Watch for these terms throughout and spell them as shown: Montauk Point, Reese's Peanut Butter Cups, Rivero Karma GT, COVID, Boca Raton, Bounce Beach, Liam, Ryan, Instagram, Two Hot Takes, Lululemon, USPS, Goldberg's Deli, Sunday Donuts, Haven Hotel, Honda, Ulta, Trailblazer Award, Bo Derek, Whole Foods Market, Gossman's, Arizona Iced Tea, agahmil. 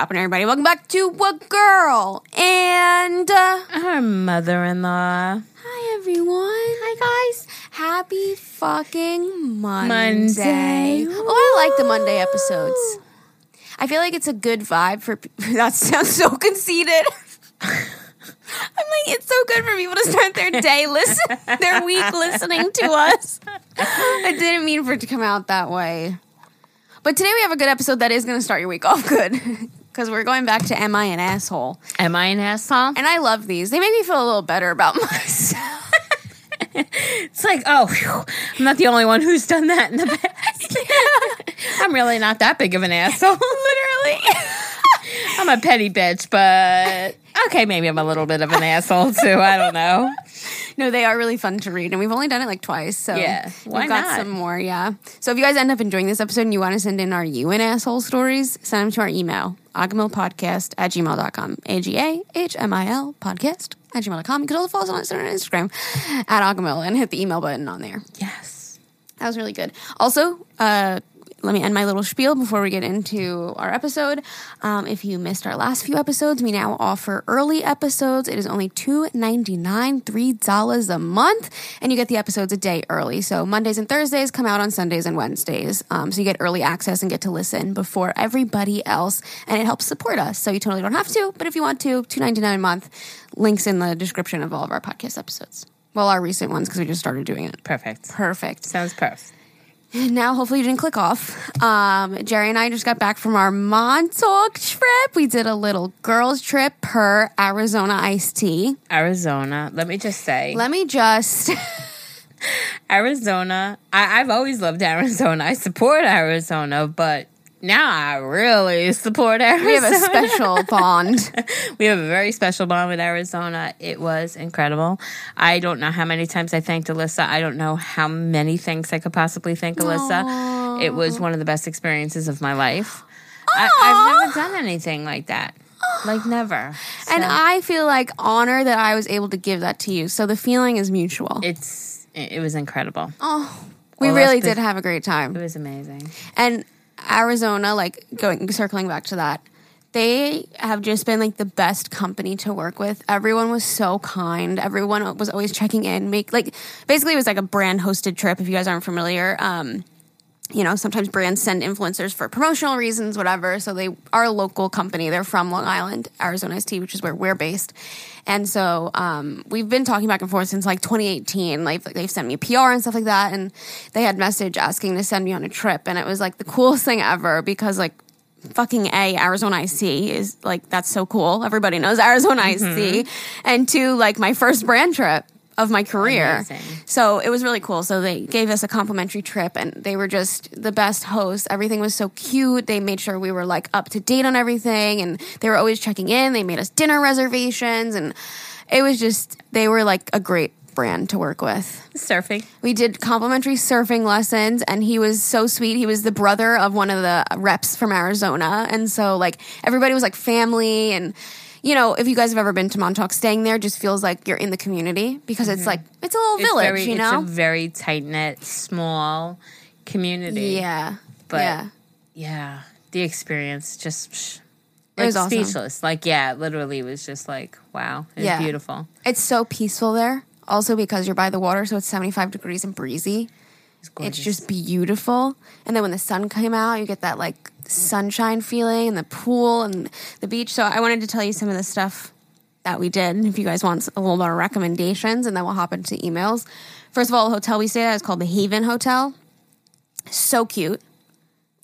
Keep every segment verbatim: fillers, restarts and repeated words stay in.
poppin', everybody? Welcome back to A Girl and uh, her mother-in-law. Hi, everyone. Hi, guys. Happy fucking Monday. Monday. Oh, I like the Monday episodes. I feel like it's a good vibe for people. That sounds so conceited. I'm like, it's so good for people to start their day, listen, their week listening to us. I didn't mean for it to come out that way. But today we have a good episode that is going to start your week off good. Because we're going back to Am I an Asshole? Am I an Asshole? And I love these. They make me feel a little better about myself. It's like, oh, whew, I'm not the only one who's done that in the past. Yeah. I'm really not that big of an asshole. Literally. I'm a petty bitch, but... Okay, maybe I'm a little bit of an asshole, too. I don't know. No, they are really fun to read, and we've only done it like twice, so yeah, why we've got not? Some more, yeah. So if you guys end up enjoying this episode and you want to send in our you and asshole stories, send them to our email, agahmilpodcast at gmail dot com, A G A H M I L podcast at gmail dot com. You can also follow us on Instagram at agahmil and hit the email button on there. Yes. That was really good. Also, uh... let me end my little spiel before we get into our episode. Um, if you missed our last few episodes, we now offer early episodes. It is only two dollars and ninety-nine cents, three dollars a month, and you get the episodes a day early. So Mondays and Thursdays come out on Sundays and Wednesdays. Um, so you get early access and get to listen before everybody else, and it helps support us. So you totally don't have to, but if you want to, two dollars and ninety-nine cents a month. Links in the description of all of our podcast episodes. Well, our recent ones, because we just started doing it. Perfect. Perfect. Sounds perfect. Now, hopefully you didn't click off. Um, Jerry and I just got back from our Montauk trip. We did a little girls trip per Arizona Iced Tea. Arizona. Let me just say. Let me just. Arizona. I, I've always loved Arizona. I support Arizona, but now I really support Arizona. We have a special bond. We have a very special bond with Arizona. It was incredible. I don't know how many times I thanked Alyssa. I don't know how many things I could possibly thank Alyssa. Aww. It was one of the best experiences of my life. I, I've never done anything like that. Like, never. So. And I feel like honor that I was able to give that to you. So the feeling is mutual. It's It was incredible. Oh, We All really did have a great time. It was amazing. And... Arizona, like going circling back to that, they have just been like the best company to work with. Everyone was so kind. Everyone was always checking in. Make like basically it was like a brand hosted trip. If you guys aren't familiar, um, you know sometimes brands send influencers for promotional reasons, whatever. So they are a local company. They're from Long Island, Arizona Iced Tea, which is where we're based. And so um, we've been talking back and forth since like twenty eighteen. Like they've sent me a P R and stuff like that, and they had message asking to send me on a trip, and it was like the coolest thing ever because like fucking A, Arizona Iced Tea is like that's so cool. Everybody knows Arizona Iced Tea, mm-hmm. and two, like my first brand trip of my career. Amazing. So it was really cool. So they gave us a complimentary trip and they were just the best hosts. Everything was so cute. They made sure we were like up to date on everything and they were always checking in. They made us dinner reservations and it was just, they were like a great brand to work with. Surfing. We did complimentary surfing lessons and he was so sweet. He was the brother of one of the reps from Arizona. And so like everybody was like family and you know, if you guys have ever been to Montauk, staying there just feels like you're in the community because mm-hmm. it's like, it's a little it's village, very, you know? It's a very tight-knit, small community. Yeah. But, yeah, yeah the experience just, psh, like, it was awesome. Speechless. Like, yeah, it literally was just like, wow, it's yeah. beautiful. It's so peaceful there, also because you're by the water, so it's seventy-five degrees and breezy. It's gorgeous. It's just beautiful. And then when the sun came out, you get that, like, sunshine feeling and the pool and the beach. So I wanted to tell you some of the stuff that we did if you guys want a little more recommendations, and then we'll hop into emails. First of all, the hotel we stayed at is called the Haven Hotel. So cute.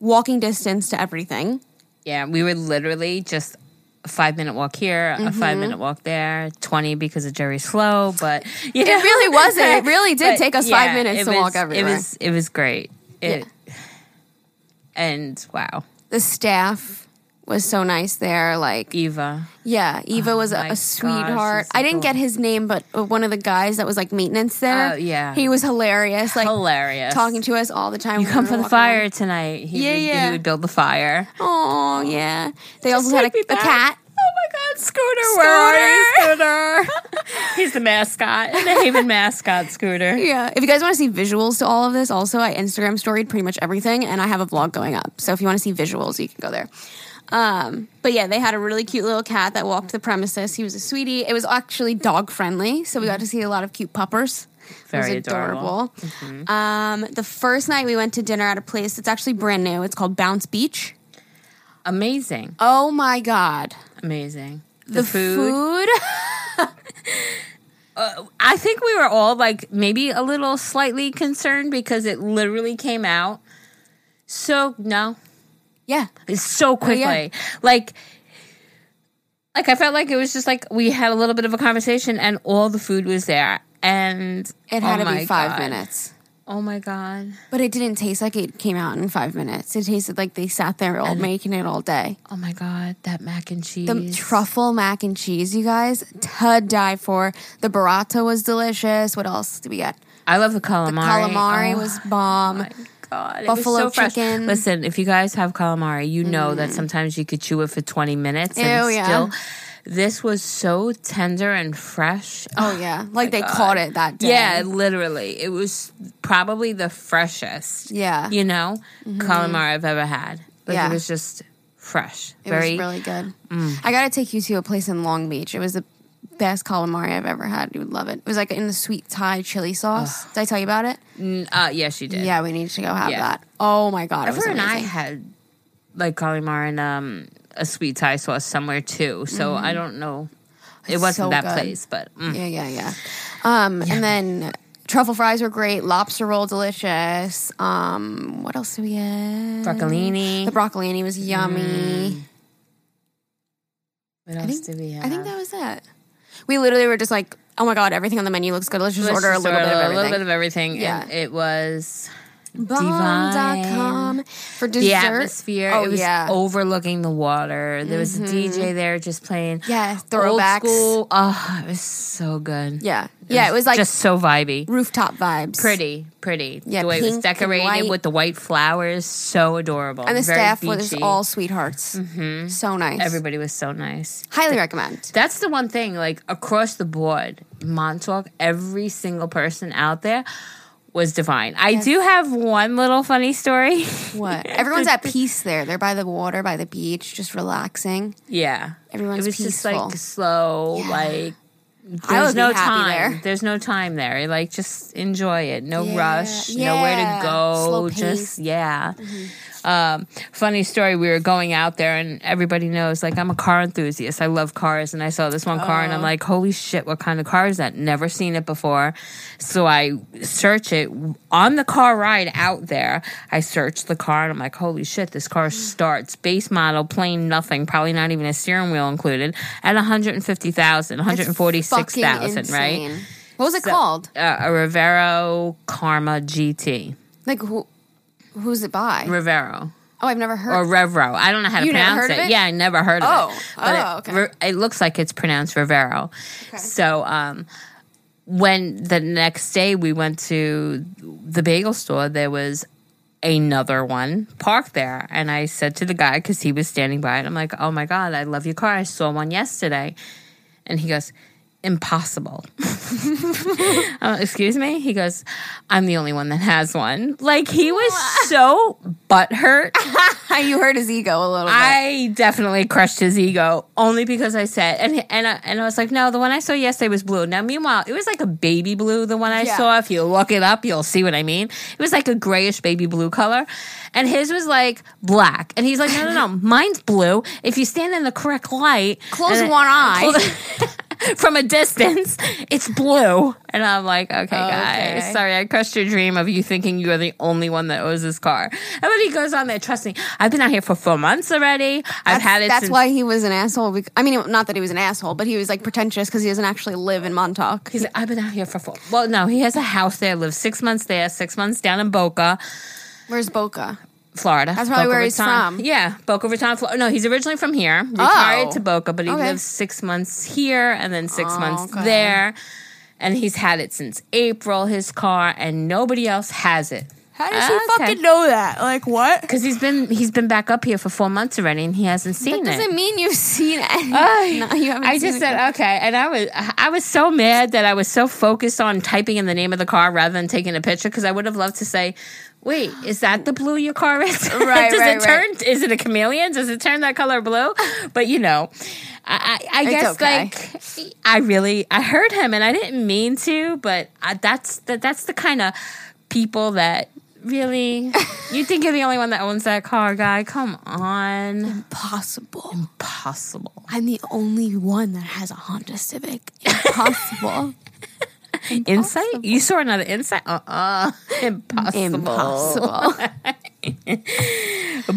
Walking distance to everything. Yeah, we were literally just a five-minute walk here, mm-hmm. a five-minute walk there, twenty because of Jerry's slow, but... You know. It really wasn't. It really did but, take us yeah, five minutes to was, walk everywhere. It was, it was great. It, yeah. And wow. The staff was so nice there. Like Eva. Yeah, Eva oh was a, a sweetheart. Gosh, I didn't cool. get his name, but one of the guys that was like maintenance there. Oh, uh, yeah. He was hilarious. Like Hilarious. Talking to us all the time. You come for the fire around. Tonight. He yeah, would, yeah. He would build the fire. Oh, yeah. They Just also had a, a cat. Oh, my God. Scooter. Scooter. Scooter. He's the mascot. The Haven mascot, Scooter. Yeah. If you guys want to see visuals to all of this, also, I Instagram storied pretty much everything, and I have a vlog going up. So if you want to see visuals, you can go there. Um, but yeah, they had a really cute little cat that walked the premises. He was a sweetie. It was actually dog friendly, so we got to see a lot of cute puppers. Very it was adorable. adorable. Mm-hmm. Um, the first night we went to dinner at a place that's actually brand new. It's called Bounce Beach. Amazing. Oh my God. Amazing. The, the food. food? uh, I think we were all like maybe a little slightly concerned because it literally came out. So, no. Yeah. It's so quickly. Oh, yeah. Like... Like, I felt like it was just like we had a little bit of a conversation and all the food was there. And it had oh to be five God. minutes. Oh, my God. But it didn't taste like it came out in five minutes. It tasted like they sat there all and, making it all day. Oh, my God. That mac and cheese. The truffle mac and cheese, you guys, to die for. The burrata was delicious. What else did we get? I love the calamari. The calamari oh, was bomb. My God. It Buffalo was so chicken. Fresh. Listen, if you guys have calamari, you know mm. that sometimes you could chew it for twenty minutes and Ew, yeah. still. This was so tender and fresh. Oh, yeah. Like, they God. caught it that day. Yeah, literally. It was probably the freshest, yeah, you know, mm-hmm. calamari I've ever had. Like, yeah. it was just fresh. It Very, was really good. Mm. I got to take you to a place in Long Beach. It was the best calamari I've ever had. You would love it. It was, like, in the sweet Thai chili sauce. Ugh. Did I tell you about it? Mm, uh, yeah, she did. Yeah, we need to go have yeah. that. Oh, my God. Everyone and I had, like, calamari and, um... a sweet Thai sauce somewhere too. So mm-hmm. I don't know. It it's wasn't so that good. place, but mm. yeah, yeah, yeah. Um, yeah. And then truffle fries were great. Lobster roll, delicious. Um, what else do we get? Broccolini. The broccolini was yummy. Mm. What else think, did we have? I think that was it. We literally were just like, oh my God, everything on the menu looks good. Let's just Let's order just a little order, bit of everything. A little bit of everything. Yeah. And it was... bomb dot com for dessert. The atmosphere. Oh, it was yeah. overlooking the water. There was mm-hmm. a D J there just playing. Yeah, throwbacks. Old school. Oh, it was so good. Yeah. It yeah, was it was like. Just so vibey. Rooftop vibes. Pretty, pretty. Yeah, the way it was decorated with the white flowers. So adorable. And the Very staff beachy. was all sweethearts. Mm-hmm. So nice. Everybody was so nice. Highly the, recommend. That's the one thing, like across the board, Montauk, every single person out there was divine. I yes. do have one little funny story. What? Everyone's at peace there. They're by the water, by the beach, just relaxing. Yeah. Everyone's peaceful. It was peaceful. just like slow, yeah. like there's no time. There. There's no time there. Like just enjoy it. No yeah. rush. Yeah. Nowhere to go. Slow pace. Just yeah. Mm-hmm. Um, funny story. We were going out there, and everybody knows. Like I'm a car enthusiast. I love cars, and I saw this one oh. car, and I'm like, holy shit! What kind of car is that? Never seen it before. So I search it on the car ride out there. I search the car, and I'm like, holy shit! This car starts base model, plain nothing, probably not even a steering wheel included, at one hundred fifty thousand dollars, one hundred forty thousand dollars. six thousand, right? What was it so, called? Uh, a Rivero Karma G T. Like, who? who's it by? Rivero. Oh, I've never heard Or Revro. I don't know how to you pronounce it. it. Yeah, I never heard oh. of it. But oh, okay. It, it looks like it's pronounced Rivero. Okay. So, um, when the next day we went to the bagel store, there was another one parked there. And I said to the guy, because he was standing by it, I'm like, oh my God, I love your car. I saw one yesterday. And he goes... impossible. uh, excuse me? He goes, I'm the only one that has one. Like, he was so butthurt. You hurt his ego a little bit. I definitely crushed his ego, only because I said, and and I, and I was like, no, the one I saw yesterday was blue. Now, meanwhile, it was like a baby blue, the one I yeah. saw. If you look it up, you'll see what I mean. It was like a grayish baby blue color, and his was like black. And he's like, no, no, no, mine's blue. If you stand in the correct light. Close and, one eye. Close- From a distance, it's blue. And I'm like, okay, guys, okay. sorry, I crushed your dream of you thinking you are the only one that owns this car. And then he goes on there, trust me, I've been out here for four months already. That's, I've had it That's since- why he was an asshole. I mean, not that he was an asshole, but he was, like, pretentious because he doesn't actually live in Montauk. He's like, I've been out here for four. Well, no, he has a house there, lives six months there, six months down in Boca. Where's Boca? Florida. That's probably Boca where he's Raton. from. Yeah, Boca Raton, Florida. No, he's originally from here. Retired oh. to Boca, but he okay. lives six months here and then six oh, months okay. there. And he's had it since April, his car, and nobody else has it. How does he fucking know that? Like, what? Because he's been he's been back up here for four months already, and he hasn't seen it. That doesn't it. mean you've seen it. Uh, no, you haven't I seen just it said, yet. okay. And I was I was so mad that I was so focused on typing in the name of the car rather than taking a picture, because I would have loved to say, wait, is that the blue your car is? Right, Does right, it turn? Right. Is it a chameleon? Does it turn that color blue? But, you know, I, I, I guess, okay. like, I really, I heard him and I didn't mean to, but I, that's, the, that's the kind of people that really, you think you're the only one that owns that car, guy? Come on. Impossible. Impossible. I'm the only one that has a Honda Civic. Impossible. Impossible. Insight? You saw another insight? Uh-uh. Impossible. Impossible.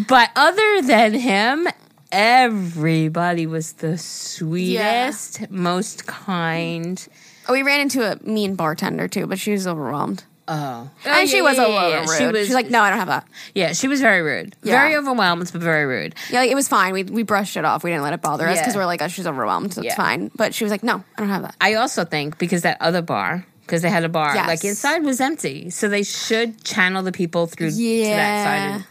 But other than him, everybody was the sweetest, yeah. most kind. We ran into a mean bartender, too, but she was overwhelmed. Oh. And oh, yeah, she was a little yeah, yeah. rude. She was, She's like, no, I don't have that. Yeah, she was very rude. Yeah. Very overwhelmed, but very rude. Yeah, like, it was fine. We we brushed it off. We didn't let it bother yeah. us because we we're like, oh, she's overwhelmed. So yeah. it's fine. But she was like, no, I don't have that. I also think because that other bar, because they had a bar, yes. like inside was empty. So they should channel the people through yeah. to that side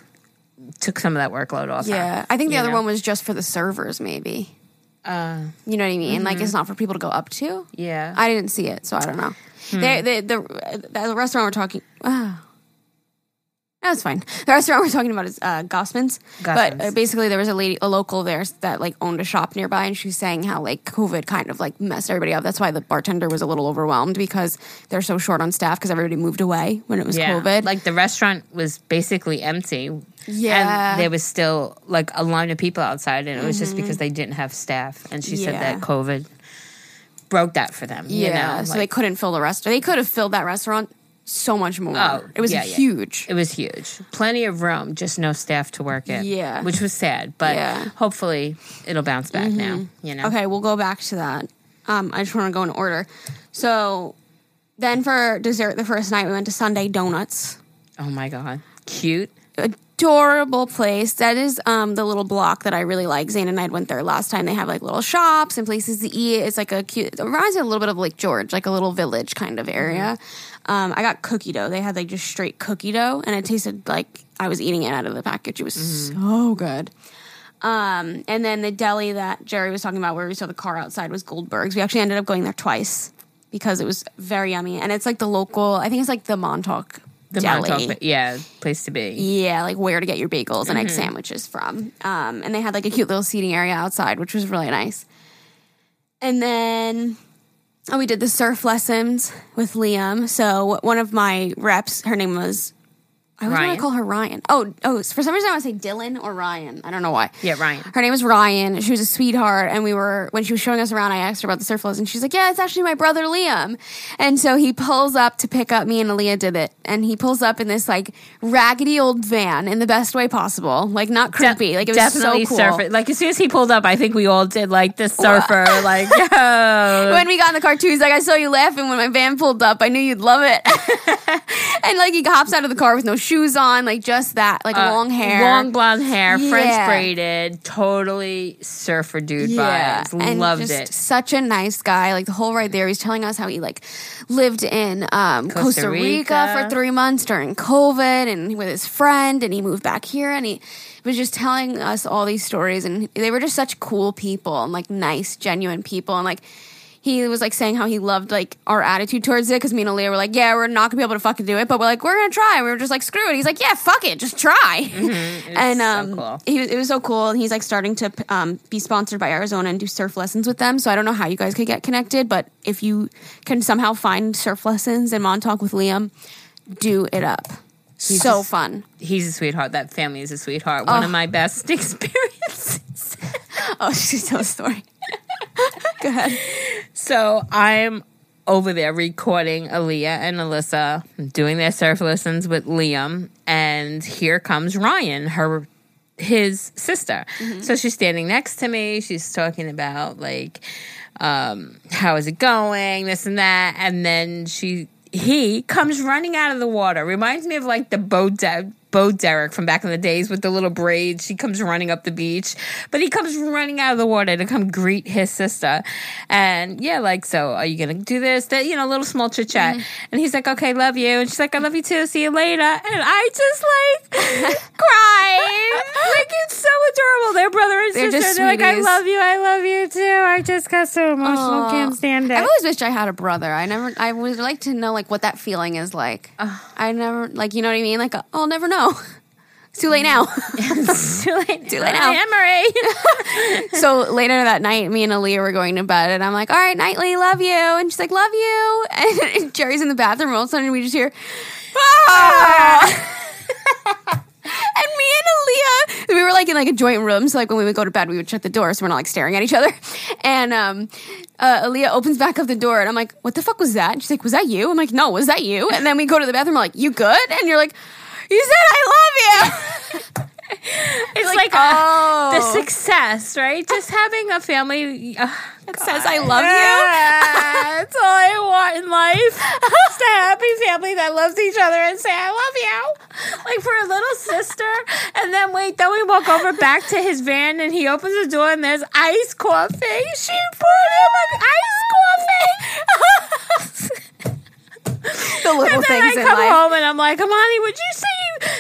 and took some of that workload off. Yeah. Her, I think the other know? one was just for the servers maybe. Uh, you know what I mean? Mm-hmm. Like it's not for people to go up to. Yeah. I didn't see it, so I don't know. Hmm. They, they, the, the restaurant we're talking oh, that was fine. The restaurant we're talking about is uh, Gossman's. Gossman's. But uh, basically there was a lady, a local there that like owned a shop nearby, and she was saying how like COVID kind of like messed everybody up. That's why the bartender was a little overwhelmed because they're so short on staff because everybody moved away when it was yeah. COVID. Like the restaurant was basically empty. Yeah. And there was still like a line of people outside, and it was mm-hmm. just because they didn't have staff. And she yeah. said that COVID broke that for them, yeah. you know? So like, they couldn't fill the restaurant. They could have filled that restaurant so much more. Oh, it was yeah, huge. Yeah. It was huge. Plenty of room, just no staff to work in. Yeah, which was sad, but yeah. hopefully it'll bounce back mm-hmm. now. You know. Okay, we'll go back to that. Um, I just want to go in order. So then for dessert, the first night we went to Sunday Donuts. Oh my god, cute. Adorable place. That is um, the little block that I really like. Zane and I went there last time. They have like little shops and places to eat. It's like a cute, it reminds me a little bit of Lake George, like a little village kind of area. Mm-hmm. Um, I got cookie dough. They had like just straight cookie dough, and it tasted like I was eating it out of the package. It was mm-hmm. so good. Um, and then the deli that Jerry was talking about where we saw the car outside was Goldberg's. We actually ended up going there twice because it was very yummy. And it's like the local, I think it's like the Montauk The Deli. Montauk, yeah, place to be. Yeah, like where to get your bagels and mm-hmm. egg sandwiches from. Um, and they had like a cute little seating area outside, which was really nice. And then oh, we did the surf lessons with Liam. So one of my reps, her name was, I was going to call her Ryan. Oh, oh, for some reason I want to say Dylan or Ryan. I don't know why. Yeah, Ryan. Her name was Ryan. She was a sweetheart, and we were when she was showing us around, I asked her about the surf lessons, and she's like, "Yeah, it's actually my brother Liam." And so he pulls up to pick up me, and Aaliyah did it. And he pulls up in this like raggedy old van in the best way possible, like not creepy, De- like it was definitely so cool. Surfer. Like as soon as he pulled up, I think we all did like the surfer, like yo. When we got in the car too, he's like, "I saw you laughing when my van pulled up. I knew you'd love it." And like he hops out of the car with no shoes. Shoes on, like just that, like uh, long hair, long blonde hair, yeah. French braided, totally surfer dude yeah. vibes. And loved just it. Such a nice guy. Like the whole ride there, he's telling us how he like lived in um, Costa, Costa Rica. Rica for three months during COVID, and with his friend, and he moved back here, and he was just telling us all these stories, and they were just such cool people and like nice, genuine people, and like. He was, like, saying how he loved, like, our attitude towards it because me and Aaliyah were like, yeah, we're not going to be able to fucking do it, but we're like, we're going to try. And we were just like, screw it. He's like, yeah, fuck it. Just try. Mm-hmm. And um, so cool. he, it was so cool. And he's, like, starting to um, be sponsored by Arizona and do surf lessons with them. So I don't know how you guys could get connected, but if you can somehow find surf lessons in Montauk with Liam, do it up. He's so just, fun. He's a sweetheart. That family is a sweetheart. Oh. One of my best experiences. Oh, she's so sorry. Go ahead. So I'm over there recording Aaliyah and Alyssa doing their surf lessons with Liam, and here comes Ryan, her his sister. Mm-hmm. So she's standing next to me. She's talking about like um, how is it going, this and that, and then she he comes running out of the water. Reminds me of like the boat dive. Bo Derek from back in the days with the little braids. She comes running up the beach, but he comes running out of the water to come greet his sister. And yeah, like, so are you going to do this? That, you know, little small chit chat. Mm-hmm. And he's like, okay, love you. And she's like, I love you too. See you later. And I just like crying. Like, it's so adorable. They're brother and They're sister. They're like, I love you. I love you too. I just got so emotional. Aww. Can't stand it. I've always wished I had a brother. I never, I would like to know like what that feeling is like. Ugh. I never, like, you know what I mean? Like, I'll never know. No. It's too late now. It's too late. Too late now. Emery. So later that night, me and Aaliyah were going to bed, and I'm like, "All right, nightly, love you." And she's like, "Love you." And, and Jerry's in the bathroom. All of a sudden, we just hear, "Ah!" And me and Aaliyah, we were like in like a joint room, so like when we would go to bed, we would shut the door so we're not like staring at each other. And um, uh, Aaliyah opens back up the door, and I'm like, "What the fuck was that?" And she's like, "Was that you?" I'm like, "No, was that you?" And then we go to the bathroom. I'm like, "You good?" And you're like, "You said I love you." It's like, like oh. a, the success, right? Just having a family uh, that God. says I love yeah. you. That's all I want in life. Just a happy family that loves each other and say I love you. Like for a little sister. And then wait, then we walk over back to his van and he opens the door and there's iced coffee. She poured him an iced coffee. The little and then things I in come life. Home and I'm like, Amani, would you say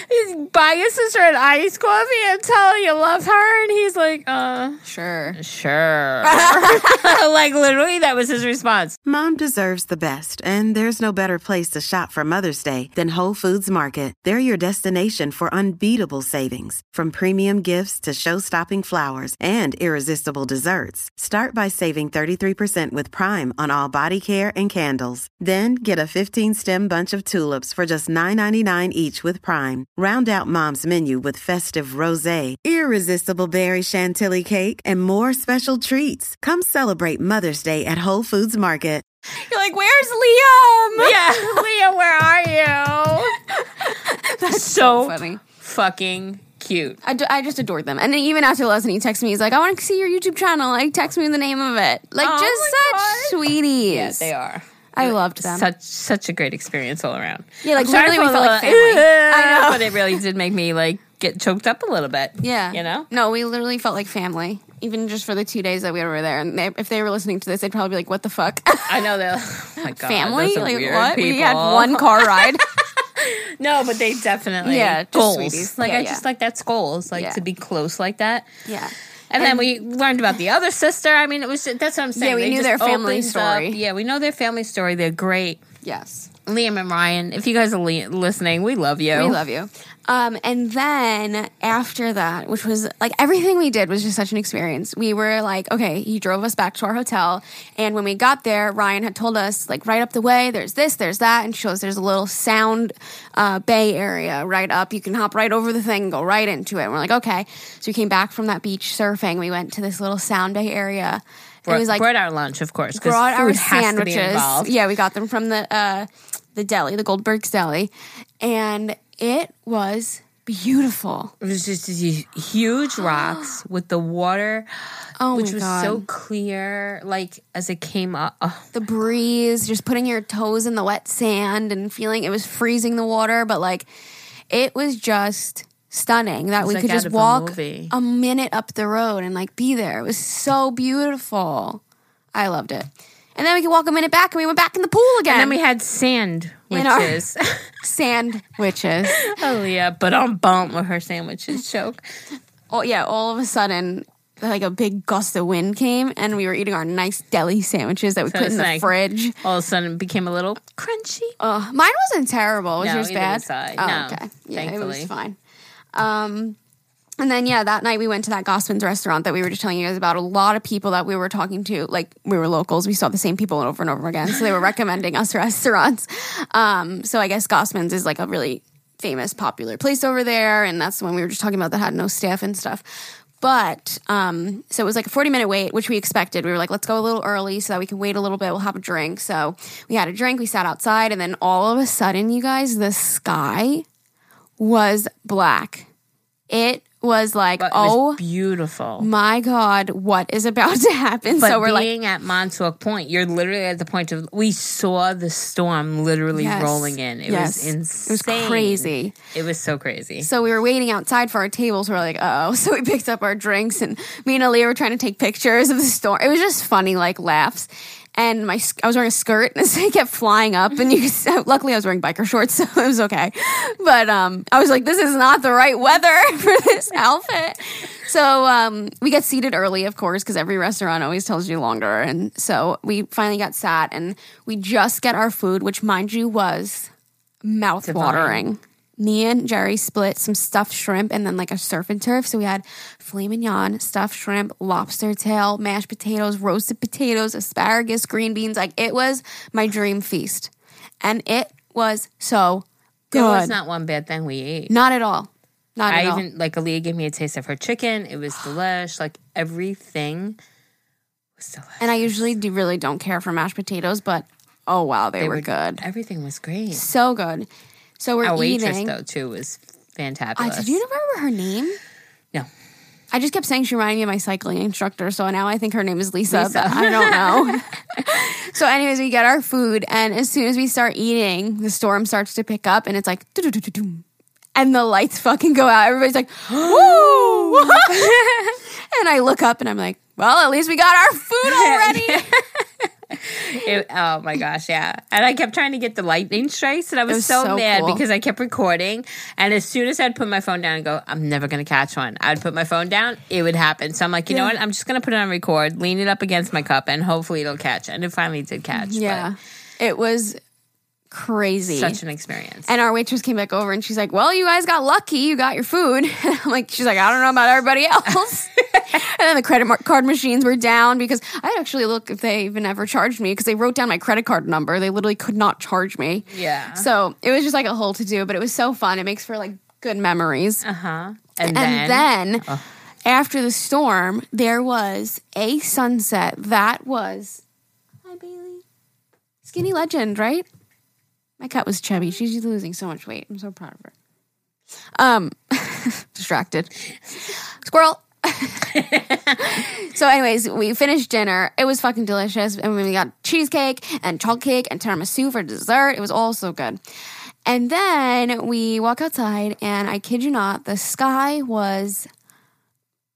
you buy your sister an iced coffee and tell her you love her? And he's like, uh, sure, sure. Like literally, that was his response. Mom deserves the best, and there's no better place to shop for Mother's Day than Whole Foods Market. They're your destination for unbeatable savings, from premium gifts to show-stopping flowers and irresistible desserts. Start by saving thirty-three percent with Prime on all body care and candles. Then get a fifteen-stem bunch of tulips for just nine ninety-nine each with Prime. Round out Mom's menu with festive rosé, irresistible berry chantilly cake, and more special treats. Come celebrate Mother's Day at Whole Foods Market. You're like, where's Liam? Yeah, Liam, where are you? That's so, so funny. Fucking cute. I, do, I just adored them. And then even after lesson, he texted me. He's like, I want to see your YouTube channel. Like, text me the name of it. Like, oh, just such God. Sweeties. Yeah, they are. I loved them. Such such a great experience all around. Yeah, like literally we felt like family. I know, but it really did make me like get choked up a little bit. Yeah, you know. No, we literally felt like family, even just for the two days that we were there. And they, if they were listening to this, they'd probably be like, "What the fuck?" I know they're. Oh my God, family? Like what? People. We had one car ride. No, but they definitely yeah just goals. Sweeties. Like yeah, I yeah. just like that's goals. Like yeah. to be close like that. Yeah. And, and then we learned about the other sister. I mean, it was that's what I'm saying. Yeah, we they knew their family story. Up. Yeah, we know their family story. They're great. Yes. Liam and Ryan, if you guys are le- listening, we love you. We love you. Um, and then after that, which was like everything we did was just such an experience. We were like, okay, he drove us back to our hotel. And when we got there, Ryan had told us like right up the way, there's this, there's that. And shows there's a little sound uh, bay area right up. You can hop right over the thing and go right into it. And we're like, okay. So we came back from that beach surfing. We went to this little sound bay area. Br- it was like, brought our lunch, of course. Brought food our sandwiches. Has to be involved. Yeah, we got them from the uh, the deli, the Goldberg's Deli, and it was beautiful. It was just these huge rocks with the water, oh which my was God. so clear. Like as it came up, oh. the breeze, just putting your toes in the wet sand and feeling it was freezing the water, but like it was just. Stunning that we like could just walk a, a minute up the road and like be there. It was so beautiful. I loved it. And then we could walk a minute back and we went back in the pool again. And then we had sand witches. Sand witches. Oh yeah, but I'm bumped with her sandwiches joke. Oh yeah, all of a sudden like a big gust of wind came and we were eating our nice deli sandwiches that we so put in the like, fridge. All of a sudden it became a little crunchy. Oh, uh, mine wasn't terrible. Was no, yours bad? I. Oh, no, okay. Yeah, thankfully. It was fine. Um, and then, yeah, that night we went to that Gossman's restaurant that we were just telling you guys about. A lot of people that we were talking to, like we were locals, we saw the same people over and over again. So they were recommending us restaurants. Um, so I guess Gossman's is like a really famous, popular place over there. And that's the one we were just talking about that had no staff and stuff. But, um, so it was like a forty minute wait, which we expected. We were like, let's go a little early so that we can wait a little bit. We'll have a drink. So we had a drink, we sat outside, and then all of a sudden, you guys, the sky was black. It was like, but oh, was beautiful. My God, what is about to happen? But so we're being like, at Montauk Point, you're literally at the point of, we saw the storm literally yes, rolling in. It yes. was insane. It was crazy. It was so crazy. So we were waiting outside for our tables. So we're like, oh, so we picked up our drinks and me and Aaliyah were trying to take pictures of the storm. It was just funny, like laughs. And my I was wearing a skirt, and so it kept flying up. And you, luckily, I was wearing biker shorts, so it was okay. But um, I was like, this is not the right weather for this outfit. So um, we got seated early, of course, because every restaurant always tells you longer. And so we finally got sat, and we just got our food, which, mind you, was mouth-watering. Me and Jerry split some stuffed shrimp and then like a surf and turf. So we had filet mignon, stuffed shrimp, lobster tail, mashed potatoes, roasted potatoes, asparagus, green beans. Like it was my dream feast. And it was so good. There was not one bad thing we ate. Not at all. Not at all. I even, like Aaliyah gave me a taste of her chicken. It was delish. Like everything was delish. And I usually do, really don't care for mashed potatoes, but oh wow, they, they were, were good. Everything was great. So good. So we're eating. Our waitress, eating. though, too, was fantabulous. Uh, did you remember her name? No. I just kept saying she reminded me of my cycling instructor, so now I think her name is Lisa, Lisa. But I don't know. So anyways, we get our food, and as soon as we start eating, the storm starts to pick up, and it's like, and the lights fucking go out. Everybody's like, woo! And I look up, and I'm like, well, at least we got our food already. It, oh my gosh, yeah. And I kept trying to get the lightning strikes, and I was, was so, so mad cool. because I kept recording. And as soon as I'd put my phone down and go, I'm never going to catch one, I'd put my phone down, it would happen. So I'm like, you yeah. know what? I'm just going to put it on record, lean it up against my cup, and hopefully it'll catch. And it finally did catch. Yeah. But it was crazy. Such an experience. And our waitress came back over, and she's like, well, you guys got lucky. You got your food. And I'm like, she's like, I don't know about everybody else. And then the credit card machines were down because I actually look if they even ever charged me because they wrote down my credit card number. They literally could not charge me. Yeah. So it was just like a whole to-do, but it was so fun. It makes for like good memories. Uh-huh. And, and then, then oh. after the storm, there was a sunset that was, hi, Bailey, Skinny Legend, right? My cat was chubby. She's losing so much weight. I'm so proud of her. Um, distracted. Squirrel. So anyways, we finished dinner. It was fucking delicious. And we got cheesecake and chocolate cake and tiramisu for dessert. It was all so good. And then we walk outside, and I kid you not, the sky was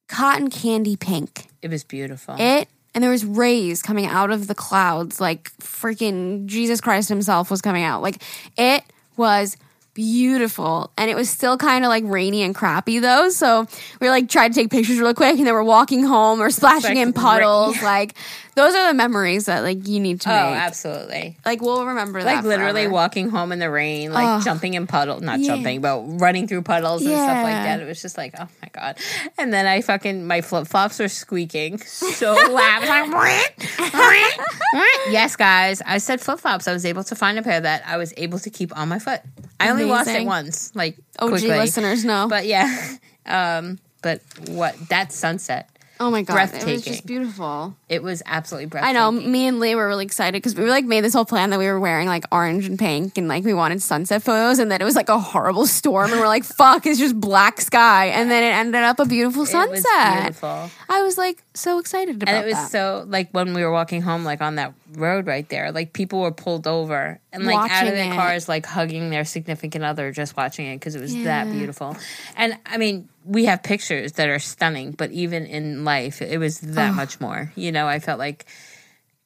cotton candy pink. It was beautiful. It And there was rays coming out of the clouds, like freaking Jesus Christ himself was coming out. Like it was beautiful, and it was still kind of like rainy and crappy though, so we like tried to take pictures real quick, and then we're walking home or splashing like in puddles rain. Like those are the memories that like you need to oh, make. Oh, absolutely. Like we'll remember like, that like literally forever. Walking home in the rain, like oh, jumping in puddles, not yeah. jumping, but running through puddles yeah. and stuff like that. It was just like, oh my God. And then I fucking, my flip-flops were squeaking so loud. I was like, yes guys, I said flip-flops. I was able to find a pair that I was able to keep on my foot. I only Amazing. lost it once, like O G quickly. Listeners know. But yeah, um, but what that sunset. Oh my God, breathtaking. It was just beautiful. It was absolutely breathtaking. I know. Me and Lee were really excited because we were like made this whole plan that we were wearing like orange and pink, and like we wanted sunset photos, and then it was like a horrible storm, and we're like, "Fuck!" It's just black sky, and then it ended up a beautiful sunset. It was beautiful. I was like so excited about that. And it was that. so like when we were walking home, like on that road right there, like people were pulled over and like watching out of their it. cars, like hugging their significant other, just watching it because it was yeah. that beautiful. And I mean, we have pictures that are stunning, but even in life, it was that oh. much more. You know, I felt like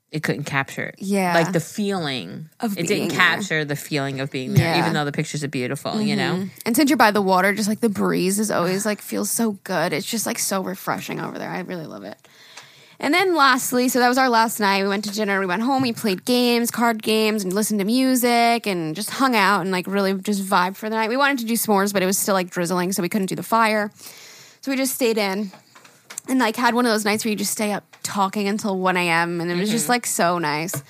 it couldn't capture it. Yeah. Like the feeling. Of it didn't there. capture the feeling of being there, yeah. even though the pictures are beautiful, mm-hmm. you know? And since you're by the water, just like the breeze is always like feels so good. It's just like so refreshing over there. I really love it. And then lastly, so that was our last night. We went to dinner, we went home, we played games, card games, and listened to music, and just hung out and like really just vibed for the night. We wanted to do s'mores, but it was still like drizzling, so we couldn't do the fire. So we just stayed in and like had one of those nights where you just stay up talking until one a.m. and it was mm-hmm. just like so nice.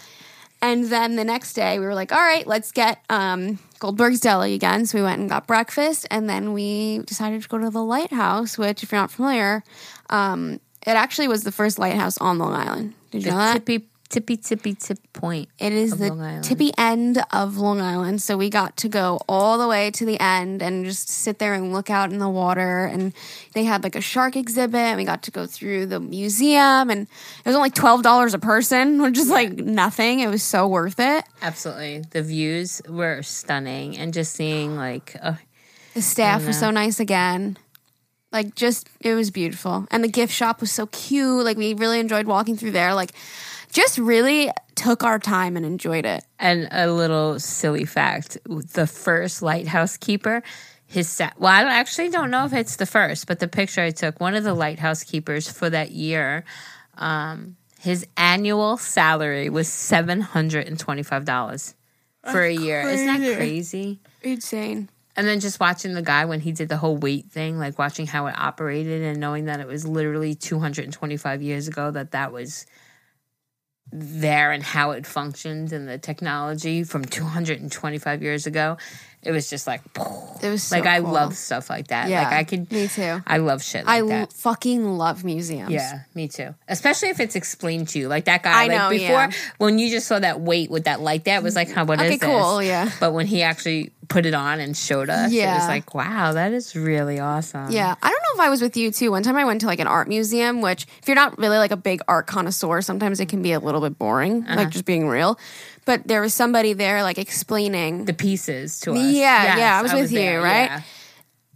And then the next day we were like, all right, let's get um, Goldberg's Deli again. So we went and got breakfast, and then we decided to go to the Lighthouse, which if you're not familiar, um, it actually was the first lighthouse on Long Island. Did you the know that? Tippy, tippy, tippy, tip point. It is the tippy end of Long Island. So we got to go all the way to the end and just sit there and look out in the water. And they had like a shark exhibit. And we got to go through the museum. And it was only twelve dollars a person, which is like nothing. It was so worth it. Absolutely. The views were stunning. And just seeing like... Oh, the staff was so nice again. Like just, it was beautiful. And the gift shop was so cute. Like we really enjoyed walking through there. Like... Just really took our time and enjoyed it. And a little silly fact, the first lighthouse keeper, his sa- well, I don't, actually don't know if it's the first, but the picture I took, one of the lighthouse keepers for that year, um, his annual salary was seven hundred twenty-five dollars for a year. Crazy. Isn't that crazy? Insane. And then just watching the guy when he did the whole weight thing, like watching how it operated and knowing that it was literally two hundred twenty-five years ago that that was... there and how it functioned and the technology from two hundred twenty-five years ago, it was just like, it was so like, I cool. love stuff like that. Yeah, like I could, me too. I love shit like I that. I l- fucking love museums. Yeah, me too. Especially if it's explained to you. Like that guy, I like know, before, yeah. when you just saw that weight with that light, that was like, huh, what okay, is this? Okay, cool, yeah. But when he actually put it on and showed us, yeah. it was like, wow, that is really awesome. Yeah, I don't know if I was with you too. One time I went to like an art museum, which if you're not really like a big art connoisseur, sometimes it can be a little bit boring, uh-huh. like just being real. But there was somebody there, like, explaining... the pieces to us. Yeah, yes, yeah, I was I with was you, there, right? Yeah.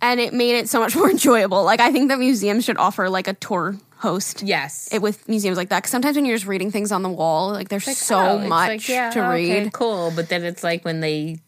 And it made it so much more enjoyable. Like, I think that museums should offer, like, a tour host. Yes. It, with museums like that. Because sometimes when you're just reading things on the wall, like, there's like, so oh, much like, yeah, to oh, read. Okay, cool. But then it's like when they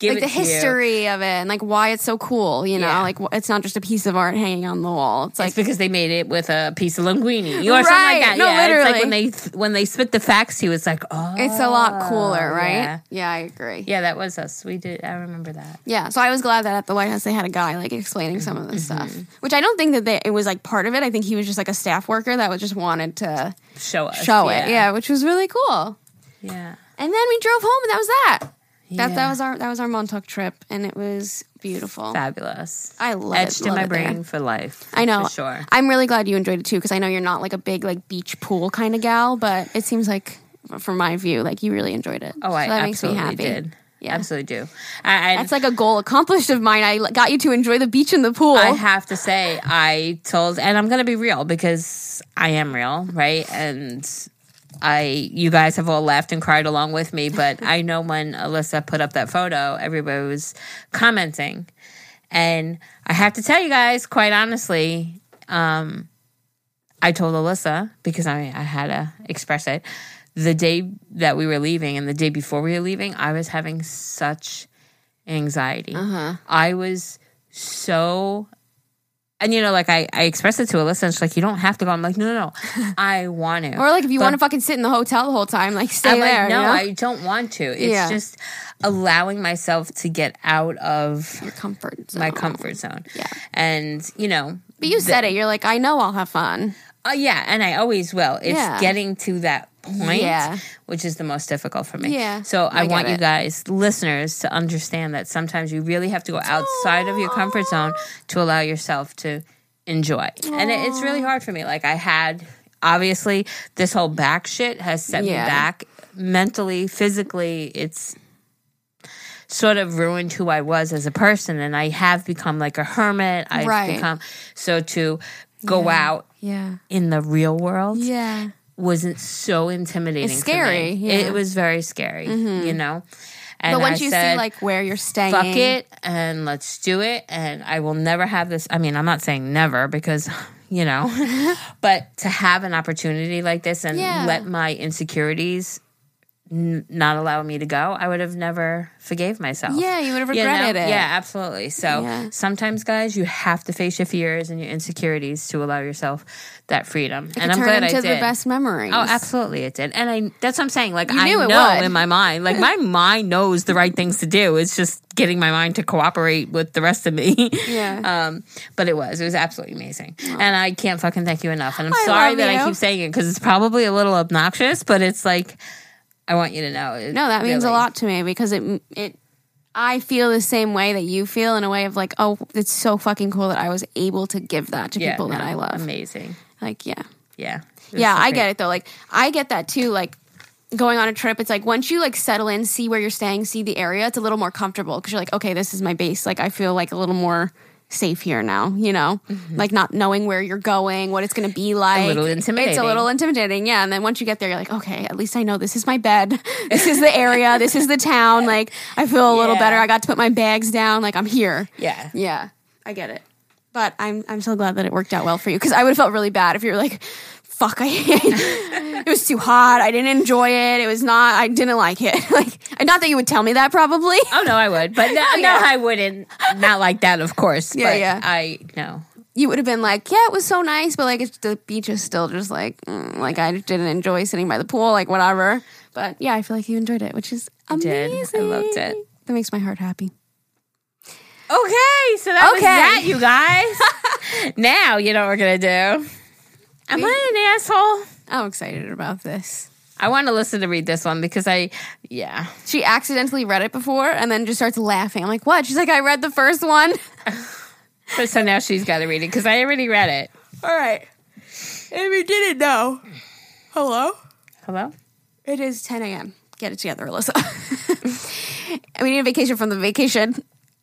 give like it to you. Like, the history of it and, like, why it's so cool, you know? Yeah. Like, it's not just a piece of art hanging on the wall. It's, it's like because they made it with a piece of linguine or right. something like that. No, yeah, literally. It's like when they, th- when they spit the facts, he was like, oh. It's a lot cooler, right? Yeah. yeah, I agree. Yeah, that was us. We did. I remember that. Yeah, so I was glad that at the White House they had a guy, like, explaining some of this mm-hmm. stuff. Which I don't think that they, it was, like, part of it. I think he was just, like, a staff worker that was just wanted to show us. Show yeah. it, yeah, which was really cool. Yeah. And then we drove home and that was that. Yeah. That that was our that was our Montauk trip, and it was beautiful, fabulous. I love etched it, love in my it brain there. For life. I know. For sure. I'm really glad you enjoyed it too, because I know you're not like a big like beach pool kind of gal, but it seems like, from my view, like you really enjoyed it. Oh, so I that absolutely makes me happy. Did. Yeah, absolutely do. I, I, That's like a goal accomplished of mine. I got you to enjoy the beach and the pool. I have to say, I told, and I'm gonna be real because I am real, right? And. I, you guys have all laughed and cried along with me, but I know when Alyssa put up that photo, everybody was commenting. And I have to tell you guys, quite honestly, um, I told Alyssa, because I, I had to express it, the day that we were leaving and the day before we were leaving, I was having such anxiety. Uh-huh. I was so... And, you know, like, I, I expressed it to Alyssa, and she's like, you don't have to go. I'm like, no, no, no. I want to. Or, like, if you but, want to fucking sit in the hotel the whole time, like, stay I'm there. Like, no, you know? I don't want to. It's yeah. just allowing myself to get out of... your comfort zone. My comfort zone. Yeah. And, you know... But you the, said it. You're like, I know I'll have fun. Oh, uh, yeah, and I always will. It's yeah. getting to that point, yeah. which is the most difficult for me. Yeah. So I, I want it. You guys, listeners, to understand that sometimes you really have to go outside Aww. Of your comfort zone to allow yourself to enjoy. Aww. And it, it's really hard for me. Like I had, obviously, this whole back shit has set yeah. me back mentally, physically. It's sort of ruined who I was as a person, and I have become like a hermit. I've right. become, so to go yeah. out yeah. in the real world. Yeah. Wasn't so intimidating. It's scary. Yeah. It, it was very scary, mm-hmm. you know? And but once I you said, see, like, where you're staying. Fuck it, and let's do it, and I will never have this. I mean, I'm not saying never because, you know, but to have an opportunity like this and yeah. let my insecurities n- not allow me to go, I would have never forgave myself. Yeah, you would have regretted you know? It. Yeah, absolutely. So yeah. sometimes, guys, you have to face your fears and your insecurities to allow yourself that freedom. It and I'm glad I did. It turned into the best memories. Oh, absolutely it did. And I that's what I'm saying. Like, you I know would. In my mind. Like, my mind knows the right things to do. It's just getting my mind to cooperate with the rest of me. Yeah. Um, but it was. It was absolutely amazing. Wow. And I can't fucking thank you enough. And I'm I sorry that you. I keep saying it because it's probably a little obnoxious, but it's like, I want you to know. It, no, that means really. A lot to me because it it... I feel the same way that you feel in a way of like, oh, it's so fucking cool that I was able to give that to yeah, people no, that I love. Amazing. Like, yeah. Yeah. Yeah, so I great. Get it, though. Like, I get that, too. Like, going on a trip, it's like once you like settle in, see where you're staying, see the area, it's a little more comfortable because you're like, okay, this is my base. Like I feel like a little more safe here now, you know? Mm-hmm. Like not knowing where you're going, what it's going to be like. A little intimidating. It's a little intimidating, yeah. And then once you get there, you're like, okay, at least I know this is my bed. This is the area. This is the town. Like I feel a yeah. little better. I got to put my bags down. Like I'm here. Yeah. Yeah. I get it. But I'm I'm so glad that it worked out well for you because I would have felt really bad if you were like, fuck, I hate it. It was too hot. I didn't enjoy it. It was not, I didn't like it. Like, not that you would tell me that probably. Oh, no, I would. But no, yeah. no I wouldn't. Not like that, of course. Yeah, but yeah. I, no. You would have been like, yeah, it was so nice, but like, it's, the beach is still just like, mm, like I didn't enjoy sitting by the pool, like whatever. But yeah, I feel like you enjoyed it, which is amazing. I did. I loved it. That makes my heart happy. Okay, so that okay. was that, you guys. Now you know what we're going to do. Am I an asshole? I'm excited about this. I want Alyssa to read this one because I, yeah. She accidentally read it before and then just starts laughing. I'm like, what? She's like, I read the first one. But so now she's got to read it because I already read it. All right. If you didn't know, hello? Hello? It is ten a.m. Get it together, Alyssa. We need a vacation from the vacation.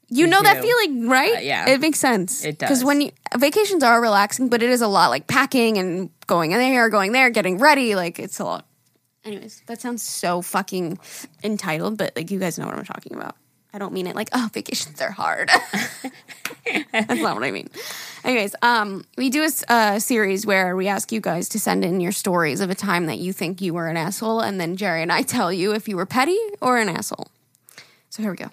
You know that feeling, right? Uh, yeah. It makes sense. It does. Because when you, vacations are relaxing, but it is a lot like packing and going in there, going there, getting ready. Like, it's a lot. Anyways, that sounds so fucking entitled, but like, you guys know what I'm talking about. I don't mean it like, oh, vacations are hard. That's not what I mean. Anyways, um, we do a uh, series where we ask you guys to send in your stories of a time that you think you were an asshole, and then Jerry and I tell you if you were petty or an asshole. So here we go.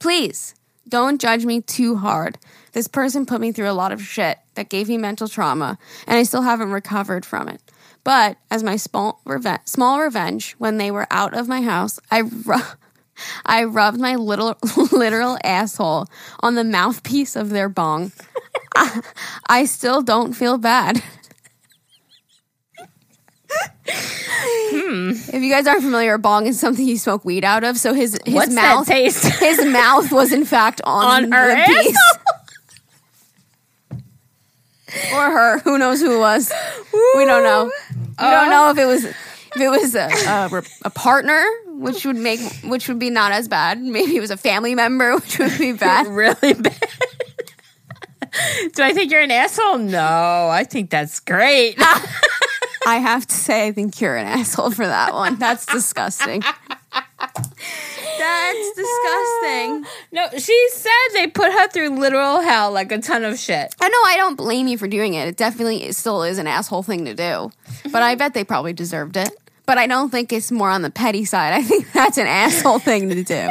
Please, don't judge me too hard. This person put me through a lot of shit that gave me mental trauma, and I still haven't recovered from it. But as my small, reve- small revenge, when they were out of my house, I, ru- I rubbed my little literal asshole on the mouthpiece of their bong. I, I still don't feel bad. Hmm. If you guys aren't familiar, a bong is something you smoke weed out of. So his his What's mouth, that taste? His mouth was in fact on, on her piece, or her. Who knows who it was? Ooh. We don't know. We uh, don't know if it was if it was a, a, a partner, which would make which would be not as bad. Maybe it was a family member, which would be bad, really bad. Do I think you're an asshole? No, I think that's great. I have to say, I think you're an asshole for that one. That's disgusting. That's disgusting. No, she said they put her through literal hell, like a ton of shit. I know, I don't blame you for doing it. It definitely it still is an asshole thing to do. But I bet they probably deserved it. But I don't think it's more on the petty side. I think that's an asshole thing to do.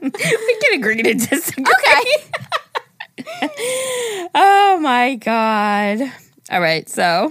We can agree to disagree. Okay. Oh, my God. All right, so...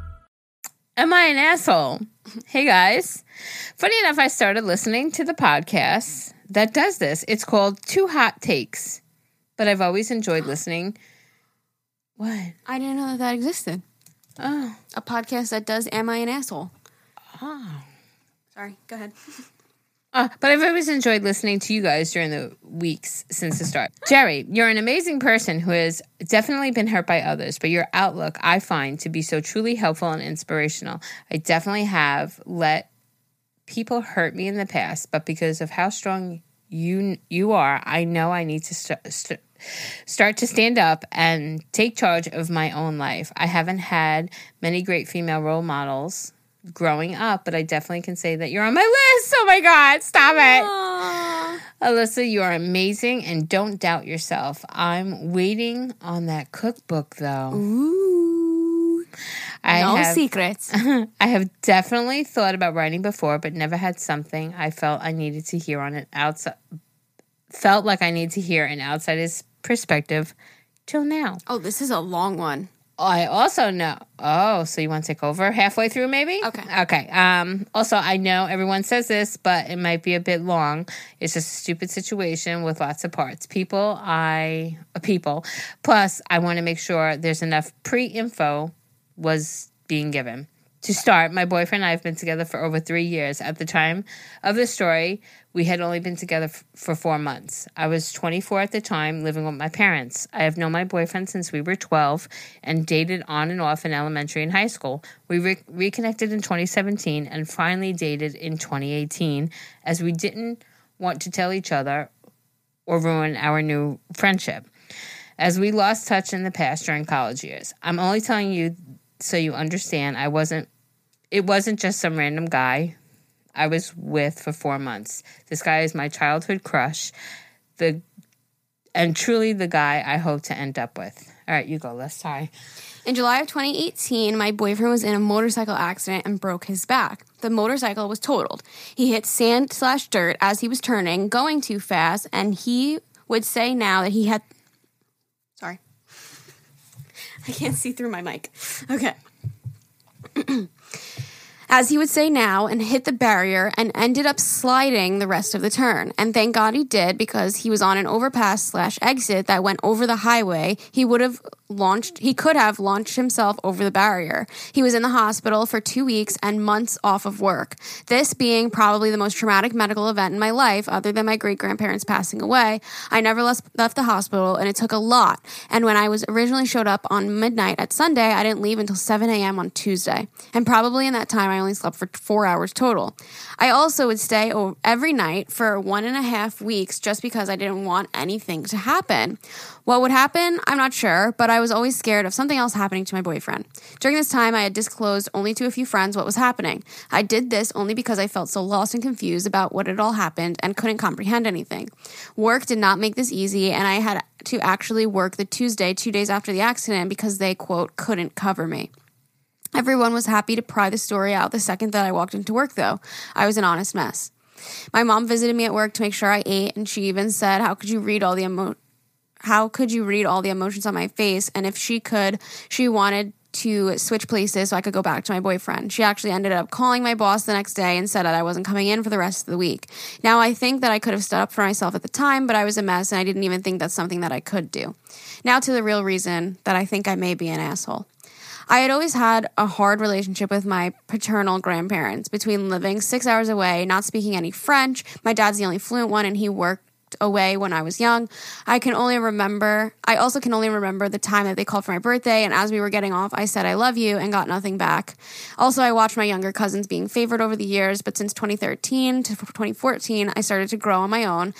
Am I an asshole? Hey, guys. Funny enough, I started listening to the podcast that does this. It's called Two Hot Takes, but I've always enjoyed listening. What? I didn't know that that existed. Oh. A podcast that does Am I an Asshole? Oh. Sorry. Go ahead. Uh, but I've always enjoyed listening to you guys during the weeks since the start. Jerry, you're an amazing person who has definitely been hurt by others, but your outlook I find to be so truly helpful and inspirational. I definitely have let people hurt me in the past, but because of how strong you you are, I know I need to st- st- start to stand up and take charge of my own life. I haven't had many great female role models growing up, but I definitely can say that you're on my list. Oh my God, stop it. Aww. Alyssa, you are amazing and don't doubt yourself. I'm waiting on that cookbook though. Ooh. I no have, secrets. I have definitely thought about writing before, but never had something I felt I needed to hear on an outside, felt like I need to hear an outsider's perspective till now. Oh, this is a long one. I also know. Oh, so you want to take over halfway through maybe? Okay. Okay. Um, also, I know everyone says this, but it might be a bit long. It's just a stupid situation with lots of parts. People, I... People. Plus, I want to make sure there's enough pre-info was being given. To start, my boyfriend and I have been together for over three years. At the time of the story, we had only been together f- for four months. I was twenty-four at the time, living with my parents. I have known my boyfriend since we were twelve and dated on and off in elementary and high school. We re- reconnected in twenty seventeen and finally dated in twenty eighteen, as we didn't want to tell each other or ruin our new friendship, as we lost touch in the past during college years. I'm only telling you so you understand, I wasn't, it wasn't just some random guy I was with for four months. This guy is my childhood crush, the and truly the guy I hope to end up with. All right, you go, Les. Sorry. In July of twenty eighteen, my boyfriend was in a motorcycle accident and broke his back. The motorcycle was totaled. He hit sand slash dirt as he was turning, going too fast, and he would say now that he had... Sorry. I can't see through my mic. Okay. As he would say now, and hit the barrier and ended up sliding the rest of the turn. And thank God he did, because he was on an overpass slash exit that went over the highway. He would have launched, he could have launched himself over the barrier. He was in the hospital for two weeks and months off of work. This being probably the most traumatic medical event in my life, other than my great-grandparents passing away. I never left the hospital, and it took a lot. And when I was originally showed up on midnight at Sunday, I didn't leave until seven a.m. on Tuesday. And probably in that time, I only slept for four hours total. I also would stay every night for one and a half weeks just because I didn't want anything to happen. What would happen? I'm not sure, but I was always scared of something else happening to my boyfriend. During this time, I had disclosed only to a few friends what was happening. I did this only because I felt so lost and confused about what had all happened and couldn't comprehend anything. Work did not make this easy, and I had to actually work the Tuesday, two days after the accident, because they, quote, couldn't cover me. Everyone was happy to pry the story out the second that I walked into work, though. I was an honest mess. My mom visited me at work to make sure I ate, and she even said, how could you read all the emo- how could you read all the emotions on my face? And if she could, she wanted to switch places so I could go back to my boyfriend. She actually ended up calling my boss the next day and said that I wasn't coming in for the rest of the week. Now, I think that I could have stood up for myself at the time, but I was a mess, and I didn't even think that's something that I could do. Now to the real reason that I think I may be an asshole. I had always had a hard relationship with my paternal grandparents. Between living six hours away, not speaking any French, my dad's the only fluent one, and he worked away when I was young. I can only remember, I also can only remember the time that they called for my birthday, and as we were getting off, I said, I love you, and got nothing back. Also, I watched my younger cousins being favored over the years, but since twenty thirteen to twenty fourteen, I started to grow on my own.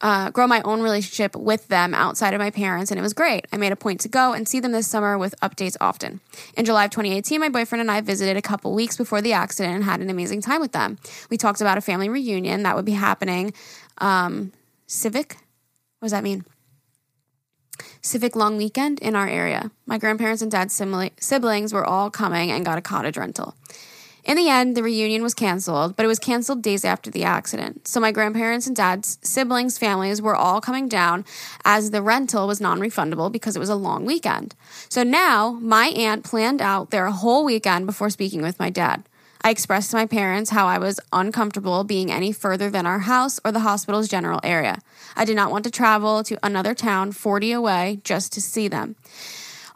Uh, grow my own relationship with them outside of my parents, and it was great. I made a point to go and see them this summer with updates often. In July of twenty eighteen, my boyfriend and I visited a couple weeks before the accident and had an amazing time with them. We talked about a family reunion that would be happening. Um, civic? What does that mean? Civic long weekend in our area. My grandparents and dad's siblings were all coming and got a cottage rental. In the end, the reunion was canceled, but it was canceled days after the accident. So my grandparents and dad's siblings' families were all coming down, as the rental was non-refundable because it was a long weekend. So now my aunt planned out their whole weekend before speaking with my dad. I expressed to my parents how I was uncomfortable being any further than our house or the hospital's general area. I did not want to travel to another town forty away just to see them.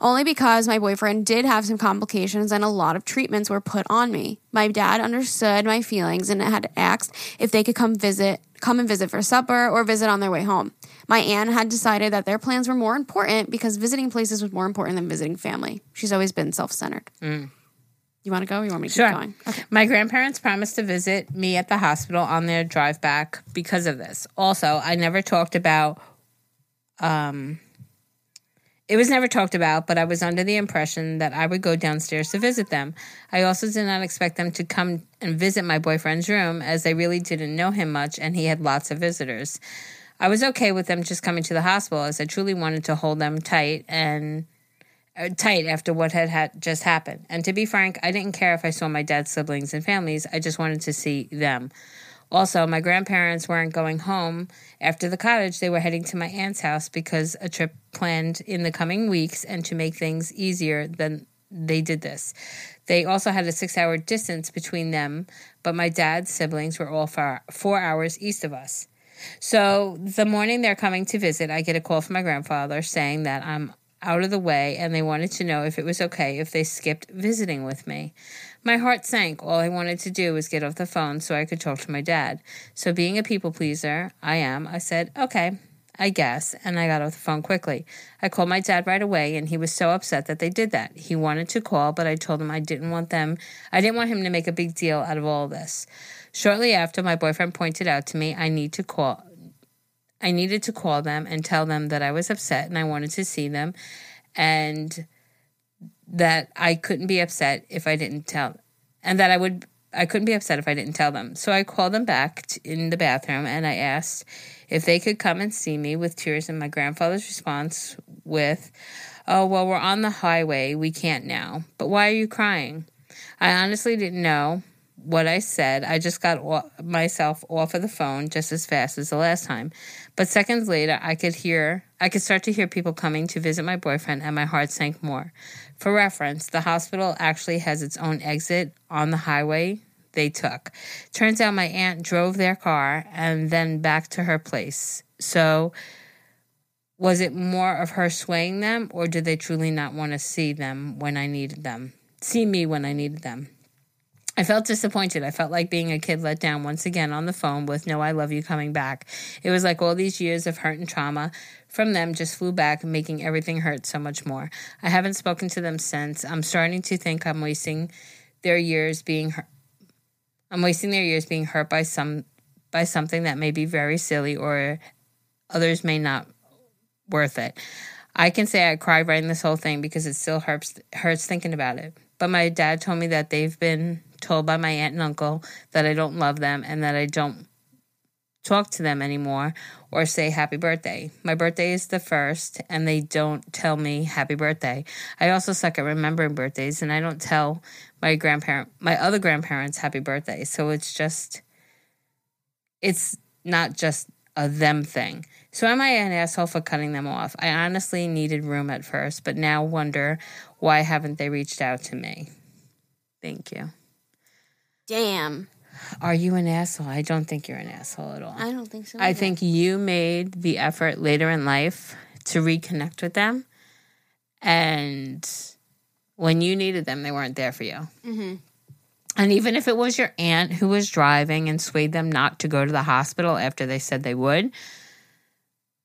Only because my boyfriend did have some complications and a lot of treatments were put on me. My dad understood my feelings and had asked if they could come visit, come and visit for supper or visit on their way home. My aunt had decided that their plans were more important because visiting places was more important than visiting family. She's always been self-centered. Mm. You want to go or you want me to sure. keep going? Okay. My grandparents promised to visit me at the hospital on their drive back because of this. Also, I never talked about... um. It was never talked about, but I was under the impression that I would go downstairs to visit them. I also did not expect them to come and visit my boyfriend's room, as they really didn't know him much and he had lots of visitors. I was okay with them just coming to the hospital, as I truly wanted to hold them tight and uh, tight after what had, had just happened. And to be frank, I didn't care if I saw my dad's siblings and families. I just wanted to see them. Also, my grandparents weren't going home after the cottage. They were heading to my aunt's house because a trip planned in the coming weeks, and to make things easier, then they did this. They also had a six-hour distance between them, but my dad's siblings were all far, four hours east of us. So the morning they're coming to visit, I get a call from my grandfather saying that I'm out of the way, and they wanted to know if it was okay if they skipped visiting with me. My heart sank. All I wanted to do was get off the phone so I could talk to my dad. So being a people pleaser, I am, I said, okay, I guess, and I got off the phone quickly. I called my dad right away, and he was so upset that they did that. He wanted to call, but I told him I didn't want them, I didn't want him to make a big deal out of all of this. Shortly after, my boyfriend pointed out to me I need to call, I needed to call them and tell them that I was upset and I wanted to see them, and that I couldn't be upset if I didn't tell, and that I would, I couldn't be upset if I didn't tell them. So I called them back in the bathroom and I asked if they could come and see me with tears, and my grandfather's response with, oh, well, we're on the highway, we can't now, but why are you crying? I honestly didn't know what I said. I just got off, myself off of the phone just as fast as the last time. But seconds later, I could hear, I could start to hear people coming to visit my boyfriend, and my heart sank more. For reference, the hospital actually has its own exit on the highway they took. Turns out my aunt drove their car and then back to her place. So was it more of her swaying them, or did they truly not want to see them when I needed them? See me when I needed them. I felt disappointed. I felt like being a kid let down once again on the phone with no I love you coming back. It was like all these years of hurt and trauma from them just flew back, making everything hurt so much more. I haven't spoken to them since. I'm starting to think I'm wasting their years being hurt. I'm wasting their years being hurt by some by something that may be very silly, or others may not worth it. I can say I cried writing this whole thing because it still hurts hurts thinking about it. But my dad told me that they've been told by my aunt and uncle that I don't love them and that I don't talk to them anymore or say happy birthday. My birthday is the first, and they don't tell me happy birthday. I also suck at remembering birthdays, and I don't tell my grandparent, my other grandparents happy birthday. So it's just, it's not just a them thing. So am I an asshole for cutting them off? I honestly needed room at first, but now wonder why haven't they reached out to me? Thank you. Damn. Are you an asshole? I don't think you're an asshole at all. I don't think so either. I think you made the effort later in life to reconnect with them, and when you needed them, they weren't there for you. Mm-hmm. And even if it was your aunt who was driving and swayed them not to go to the hospital after they said they would.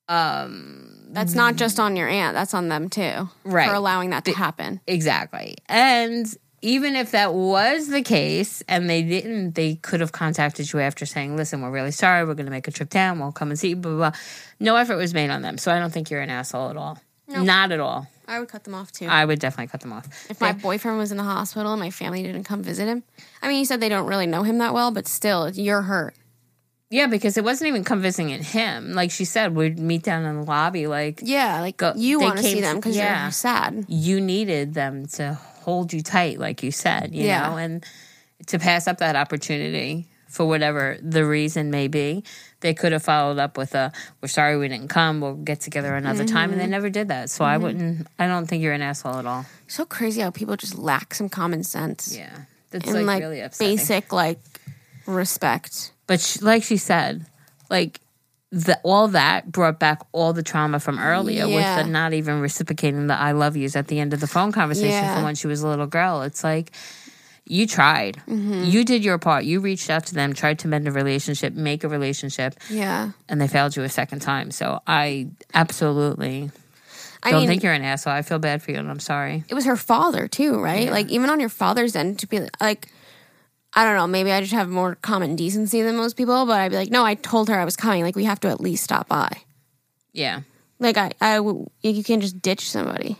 Um, that's not just on your aunt. That's on them too. Right. For allowing that to happen. Exactly. And even if that was the case and they didn't, they could have contacted you after saying, listen, we're really sorry, we're going to make a trip down, we'll come and see you, blah, blah, blah. No effort was made on them. So I don't think you're an asshole at all. Nope. Not at all. I would cut them off too. I would definitely cut them off. If my yeah. boyfriend was in the hospital and my family didn't come visit him. I mean, you said they don't really know him that well, but still, you're hurt. Yeah, because it wasn't even come visiting him. Like she said, we'd meet down in the lobby. Like Yeah, like go, you want to see them because yeah, you're sad. You needed them to hold you tight, like you said, you yeah. know, and to pass up that opportunity for whatever the reason may be. They could have followed up with a, we're sorry we didn't come, we'll get together another mm-hmm. time, and they never did that. So mm-hmm. I wouldn't, I don't think you're an asshole at all. So crazy how people just lack some common sense. Yeah. That's like, like really upsetting. Basic, like, respect. But she, like she said, like the, all that brought back all the trauma from earlier yeah. with the not even reciprocating the I love yous at the end of the phone conversation yeah. from when she was a little girl. It's like, you tried. Mm-hmm. You did your part. You reached out to them, tried to mend a relationship, make a relationship. Yeah. And they failed you a second time. So I absolutely I don't mean, think you're an asshole. I feel bad for you, and I'm sorry. It was her father too, right? Yeah. Like, even on your father's end, to be like, I don't know, maybe I just have more common decency than most people, but I'd be like, no, I told her I was coming. Like, we have to at least stop by. Yeah. Like, I, I you can't just ditch somebody.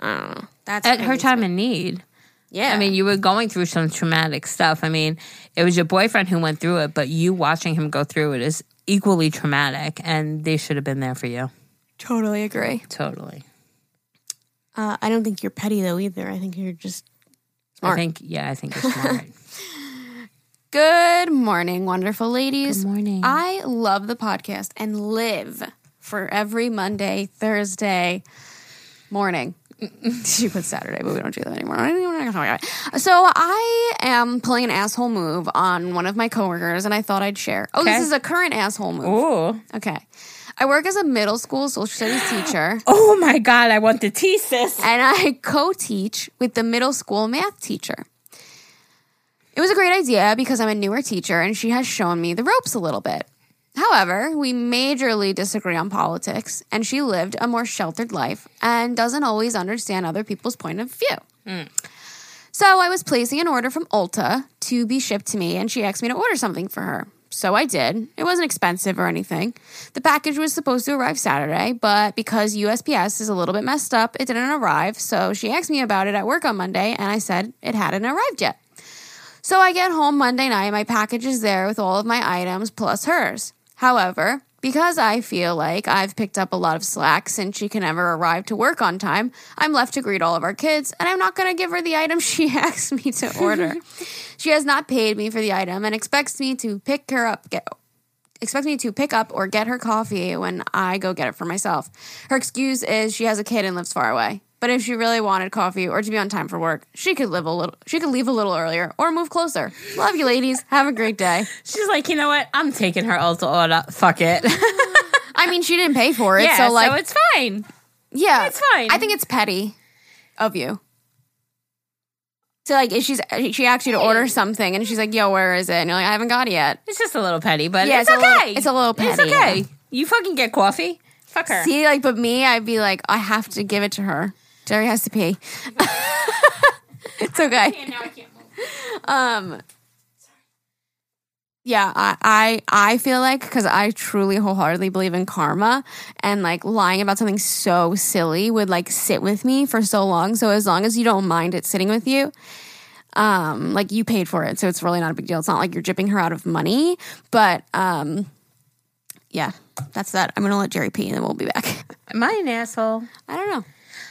I don't know. That's at her time in need. Yeah. I mean, you were going through some traumatic stuff. I mean, it was your boyfriend who went through it, but you watching him go through it is equally traumatic, and they should have been there for you. Totally agree. Totally. Uh, I don't think you're petty, though, either. I think you're just smart. I think, yeah, I think you're smart. Good Good morning, wonderful ladies. Good morning. I love the podcast and live for every Monday, Thursday morning. She put Saturday, but we don't do that anymore. So I am pulling an asshole move on one of my coworkers, and I thought I'd share. Oh, okay. This is a current asshole move. Ooh. Okay. I work as a middle school social studies teacher. Oh, my God. I want the tea, sis. And I co-teach with the middle school math teacher. It was a great idea because I'm a newer teacher, and she has shown me the ropes a little bit. However, we majorly disagree on politics, and she lived a more sheltered life and doesn't always understand other people's point of view. Mm. So I was placing an order from Ulta to be shipped to me, and she asked me to order something for her. So I did. It wasn't expensive or anything. The package was supposed to arrive Saturday, but because U S P S is a little bit messed up, it didn't arrive. So she asked me about it at work on Monday, and I said it hadn't arrived yet. So I get home Monday night. My package is there with all of my items plus hers. However, because I feel like I've picked up a lot of slack since she can never arrive to work on time, I'm left to greet all of our kids, and I'm not going to give her the item she asked me to order. She has not paid me for the item and expects me to pick her up, get, expects me to pick up or get her coffee when I go get it for myself. Her excuse is she has a kid and lives far away. But if she really wanted coffee or to be on time for work, she could live a little. She could leave a little earlier or move closer. Love you, ladies. Have a great day. She's like, you know what? I'm taking her Ulta order. Fuck it. I mean, she didn't pay for it, yeah, so like, so it's fine. Yeah, it's fine. I think it's petty of you. So like, if she's she asked you to order something, and she's like, "Yo, where is it?" And you're like, "I haven't got it yet." It's just a little petty, but yeah, it's, it's okay. A little, it's a little petty. It's okay. Yeah. You fucking get coffee. Fuck her. See, like, but me, I'd be like, I have to give it to her. Jerry has to pee. It's okay. I can't, now I can't move. Um, yeah, I, I, I feel like, because I truly wholeheartedly believe in karma, and like lying about something so silly would like sit with me for so long. So as long as you don't mind it sitting with you, um, like you paid for it, so it's really not a big deal. It's not like you're gypping her out of money, but um, yeah, that's that. I'm gonna let Jerry pee, and then we'll be back. Am I an asshole? I don't know.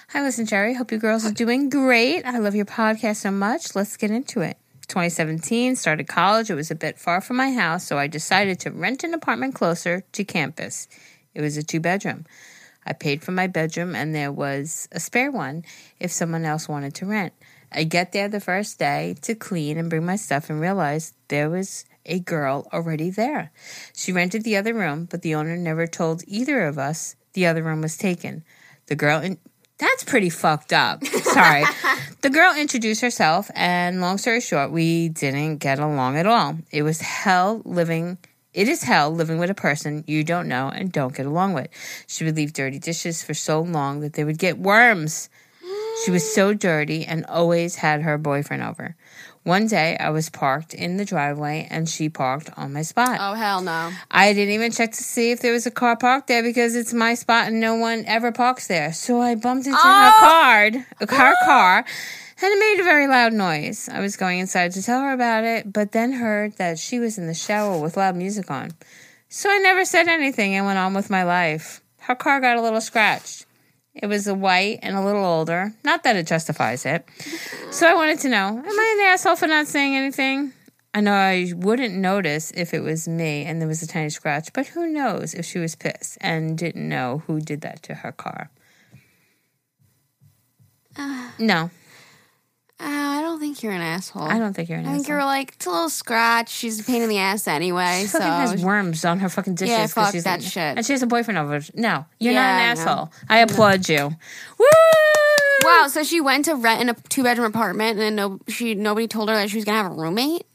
Hi, listen, Jerry. Hope you girls are doing great. I love your podcast so much. Let's get into it. twenty seventeen, started college. It was a bit far from my house, so I decided to rent an apartment closer to campus. It was a two-bedroom. I paid for my bedroom, and there was a spare one if someone else wanted to rent. I get there the first day to clean and bring my stuff and realize there was a girl already there. She rented the other room, but the owner never told either of us the other room was taken. The girl... in That's pretty fucked up. Sorry. The girl introduced herself, and long story short, we didn't get along at all. It was hell living... It is hell living with a person you don't know and don't get along with. She would leave dirty dishes for so long that they would get worms. She was so dirty and always had her boyfriend over. One day, I was parked in the driveway, and she parked on my spot. Oh, hell no. I didn't even check to see if there was a car parked there because it's my spot and no one ever parks there. So I bumped into oh. her, card, her oh. car, and it made a very loud noise. I was going inside to tell her about it, but then heard that she was in the shower with loud music on. So I never said anything and went on with my life. Her car got a little scratched. It was a white and a little older. Not that it justifies it. So I wanted to know, am I an asshole for not saying anything? I know I wouldn't notice if it was me and there was a tiny scratch, but who knows if she was pissed and didn't know who did that to her car. Uh, no. Uh, I don't think you're an asshole. I don't think you're an I asshole. I think you're like, it's a little scratch. She's a pain in the ass anyway. She so. fucking has worms on her fucking dishes. Yeah, fuck she's that in, shit. And she has a boyfriend over. No, you're yeah, not an asshole. No. I applaud no. you. Woo! Wow, so she went to rent in a two-bedroom apartment, and then no, she nobody told her that she was going to have a roommate?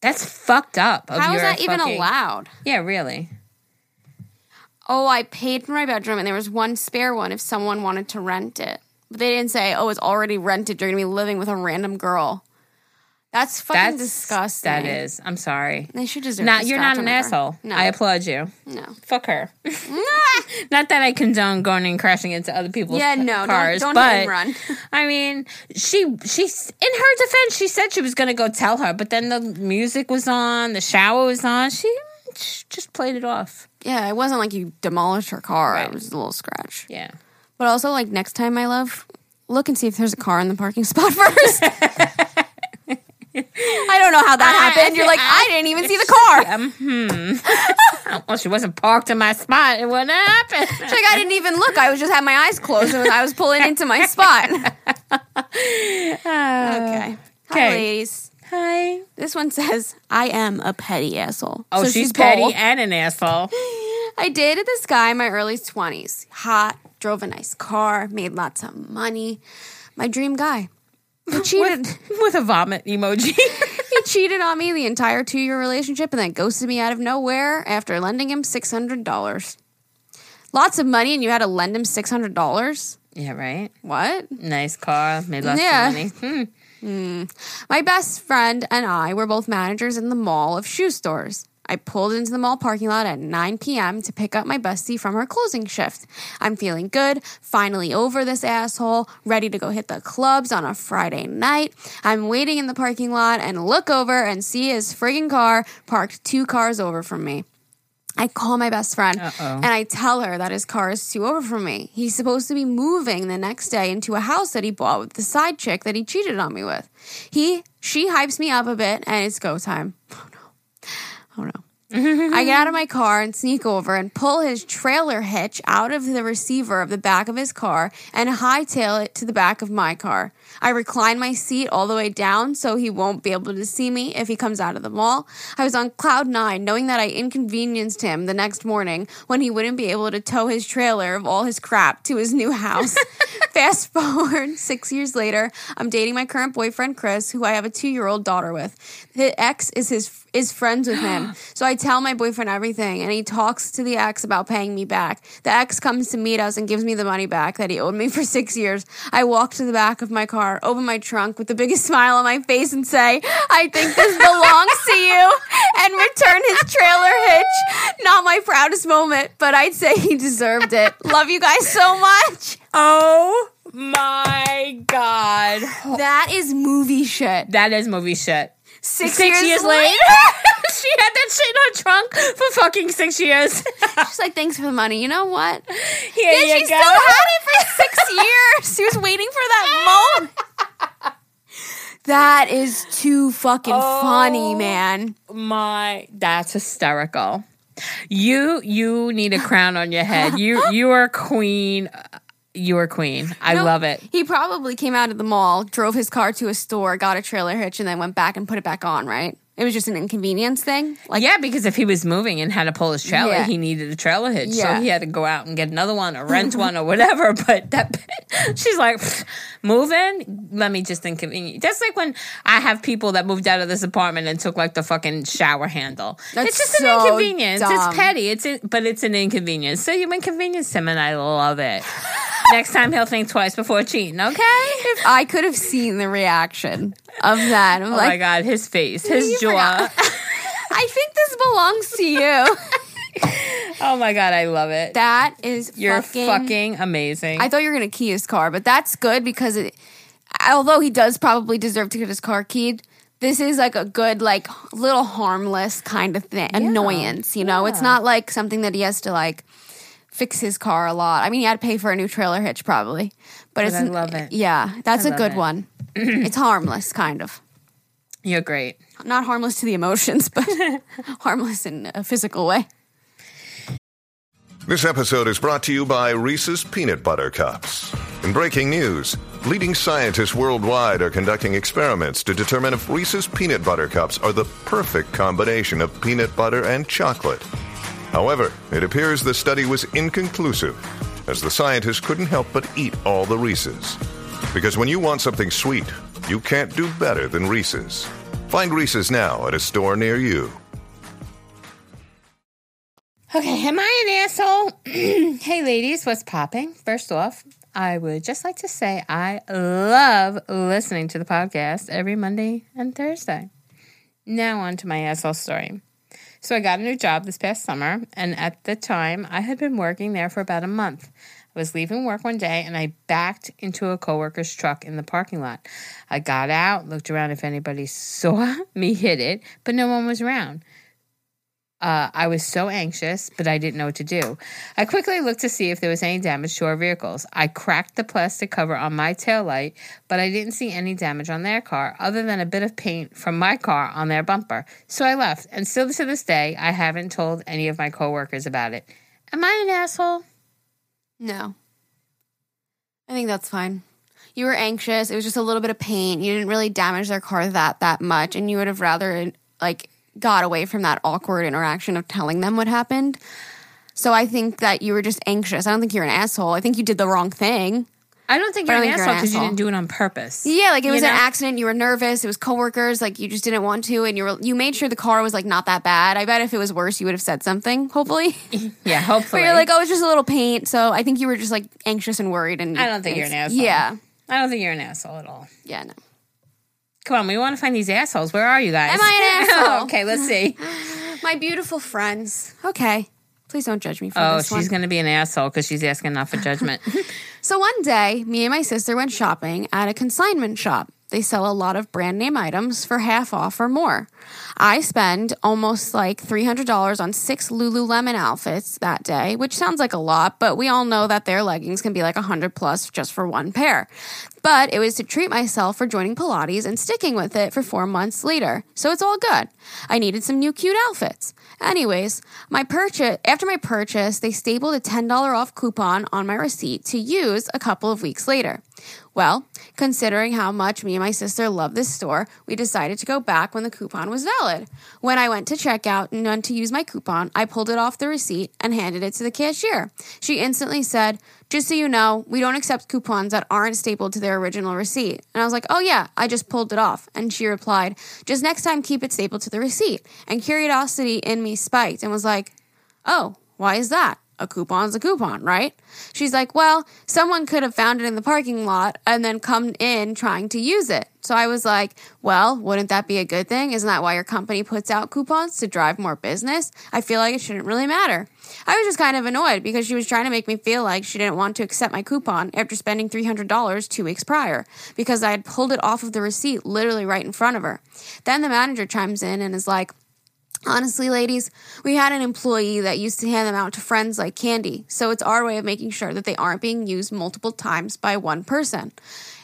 That's fucked up. Of How is that fucking, even allowed? Yeah, really. Oh, I paid for my bedroom, and there was one spare one if someone wanted to rent it. But they didn't say, oh, it's already rented. You're going to be living with a random girl. That's fucking That's, disgusting. That is. I'm sorry. They should deserve not, You're not an her. asshole. No. I applaud you. No. Fuck her. Not that I condone going and crashing into other people's yeah, no, cars. Yeah, no. Don't but, hit and run. I mean, she, she, in her defense, she said she was going to go tell her. But then the music was on. The shower was on. She just played it off. Yeah, it wasn't like you demolished her car. Right. It was a little scratch. Yeah. But also, like, next time, my love, look and see if there's a car in the parking spot first. I don't know how that I, happened. I, You're I, like, I, I didn't even see the car. Yeah, hmm. Well, she wasn't parked in my spot. It wouldn't happen. She's like, I didn't even look. I was just had my eyes closed and I was pulling into my spot. uh, okay. Hi, ladies. Hi. This one says, I am a petty asshole. Oh, so she's, she's petty bold. And an asshole. I dated this guy in my early twenties. Hot, drove a nice car, made lots of money. My dream guy. He cheated. With, with a vomit emoji. He cheated on me the entire two-year relationship and then ghosted me out of nowhere after lending him six hundred dollars. Lots of money and you had to lend him six hundred dollars? Yeah, right? What? Nice car, made lots yeah. of money. Hmm. Mm. My best friend and I were both managers in the mall of shoe stores. I pulled into the mall parking lot at nine p.m. to pick up my bestie from her closing shift. I'm feeling good, finally over this asshole, ready to go hit the clubs on a Friday night. I'm waiting in the parking lot and look over and see his friggin' car parked two cars over from me. I call my best friend Uh-oh. and I tell her that his car is two over from me. He's supposed to be moving the next day into a house that he bought with the side chick that he cheated on me with. He, she hypes me up a bit and it's go time. Oh, no. I get out of my car and sneak over and pull his trailer hitch out of the receiver of the back of his car and hightail it to the back of my car. I recline my seat all the way down so he won't be able to see me if he comes out of the mall. I was on cloud nine knowing that I inconvenienced him the next morning when he wouldn't be able to tow his trailer of all his crap to his new house. Fast forward six years later, I'm dating my current boyfriend, Chris, who I have a two-year-old daughter with. His ex is his is friends with him. So I tell my boyfriend everything, and he talks to the ex about paying me back. The ex comes to meet us and gives me the money back that he owed me for six years. I walk to the back of my car, open my trunk with the biggest smile on my face and say, I think this belongs to you, and return his trailer hitch. Not my proudest moment, but I'd say he deserved it. Love you guys so much. Oh my God. That is movie shit. That is movie shit. Six, six years, years later. later. She had that shit in her trunk for fucking six years. She's like, thanks for the money. You know what? Here yeah, you she go. Still had it for six years. She was waiting for that moment. That is too fucking oh, funny, man. My, that's hysterical. You, you need a crown on your head. You, you are queen. You are queen. I no, love it. He probably came out of the mall, drove his car to a store, got a trailer hitch, and then went back and put it back on, right? It was just an inconvenience thing? Like, yeah, because if he was moving and had to pull his trailer, yeah. he needed a trailer hitch. Yeah. So he had to go out and get another one or rent one or whatever. But that she's like, moving? Let me just inconvenience. That's like when I have people that moved out of this apartment and took like the fucking shower handle. That's it's just so an inconvenience. Dumb. It's petty. It's in, but it's an inconvenience. So you inconvenience him and I love it. Next time he'll think twice before cheating, okay? If I could have seen the reaction of that. I'm oh like, my God, his face, his jaw. I think this belongs to you. Oh my God, I love it. That is You're fucking, fucking amazing. I thought you were going to key his car, but that's good because it, although he does probably deserve to get his car keyed, this is like a good, like, little harmless kind of thing, yeah. annoyance, you know? Yeah. It's not like something that he has to, like, fix his car a lot. I mean, he had to pay for a new trailer hitch probably. But, but it's I love it. Yeah, that's I a good it. one. It's harmless, kind of. You're great. Not harmless to the emotions, but harmless in a physical way. This episode is brought to you by Reese's Peanut Butter Cups. In breaking news, leading scientists worldwide are conducting experiments to determine if Reese's Peanut Butter Cups are the perfect combination of peanut butter and chocolate. However, it appears the study was inconclusive, as the scientists couldn't help but eat all the Reese's. Because when you want something sweet, you can't do better than Reese's. Find Reese's now at a store near you. Okay, am I an asshole? Hey, ladies, what's popping? First off, I would just like to say I love listening to the podcast every Monday and Thursday. Now on to my asshole story. So I got a new job this past summer, and at the time, I had been working there for about a month. I was leaving work one day, and I backed into a coworker's truck in the parking lot. I got out, looked around if anybody saw me hit it, but no one was around. Uh, I was so anxious, but I didn't know what to do. I quickly looked to see if there was any damage to our vehicles. I cracked the plastic cover on my taillight, but I didn't see any damage on their car, other than a bit of paint from my car on their bumper. So I left, and still to this day, I haven't told any of my coworkers about it. Am I an asshole? No. I think that's fine. You were anxious. It was just a little bit of paint. You didn't really damage their car that, that much, and you would have rather, like... got away from that awkward interaction of telling them what happened. So I think that you were just anxious. I don't think you're an asshole. I think you did the wrong thing. I don't think you're an asshole because you didn't do it on purpose. Yeah, like it was an accident. You were nervous. It was coworkers. Like you just didn't want to, and you were you made sure the car was like not that bad. I bet if it was worse, you would have said something. Hopefully, yeah, hopefully. But you're like, oh, it's just a little paint. So I think you were just like anxious and worried. And I don't think you're an asshole. Yeah, I don't think you're an asshole at all. Yeah, no. Come on, we want to find these assholes. Where are you guys? Am I an asshole? Okay, let's see. My beautiful friends. Okay. Please don't judge me for oh, this one. Oh, she's going to be an asshole because she's asking not for judgment. So one day, me and my sister went shopping at a consignment shop. They sell a lot of brand name items for half off or more. I spend almost like three hundred dollars on six Lululemon outfits that day, which sounds like a lot, but we all know that their leggings can be like one hundred plus just for one pair. But it was to treat myself for joining Pilates and sticking with it for four months later. So it's all good. I needed some new cute outfits. Anyways, my purchase after my purchase, they stapled a ten dollars off coupon on my receipt to use a couple of weeks later. Well, considering how much me and my sister love this store, we decided to go back when the coupon was valid. When I went to checkout and to use my coupon, I pulled it off the receipt and handed it to the cashier. She instantly said, "Just so you know, we don't accept coupons that aren't stapled to their original receipt." And I was like, "Oh yeah, I just pulled it off." And she replied, "Just next time keep it stapled to the receipt." And curiosity in me spiked and was like, "Oh, why is that? A coupon's a coupon, right?" She's like, "Well, someone could have found it in the parking lot and then come in trying to use it." So I was like, "Well, wouldn't that be a good thing? Isn't that why your company puts out coupons, to drive more business? I feel like it shouldn't really matter." I was just kind of annoyed because she was trying to make me feel like she didn't want to accept my coupon after spending three hundred dollars two weeks prior because I had pulled it off of the receipt literally right in front of her. Then the manager chimes in and is like, "Honestly, ladies, we had an employee that used to hand them out to friends like candy, so it's our way of making sure that they aren't being used multiple times by one person."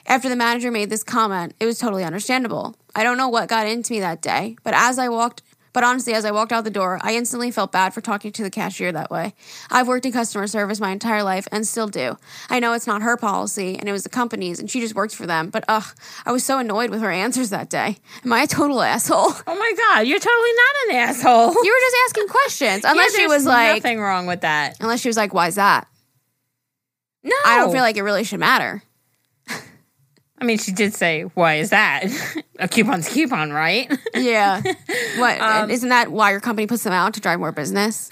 After the manager made this comment, it was totally understandable. I don't know what got into me that day, but as I walked, but honestly, as I walked out the door, I instantly felt bad for talking to the cashier that way. I've worked in customer service my entire life and still do. I know it's not her policy, and it was the company's, and she just works for them. But ugh, I was so annoyed with her answers that day. Am I a total asshole? Oh my God, you're totally not an asshole. You were just asking questions. Unless yeah, she was like, nothing wrong with that. Unless she was like, "Why is that?" No, I don't feel like it really should matter. I mean, she did say, "Why is that? A coupon's a coupon, right?" Yeah. What? Um, isn't that why your company puts them out, to drive more business?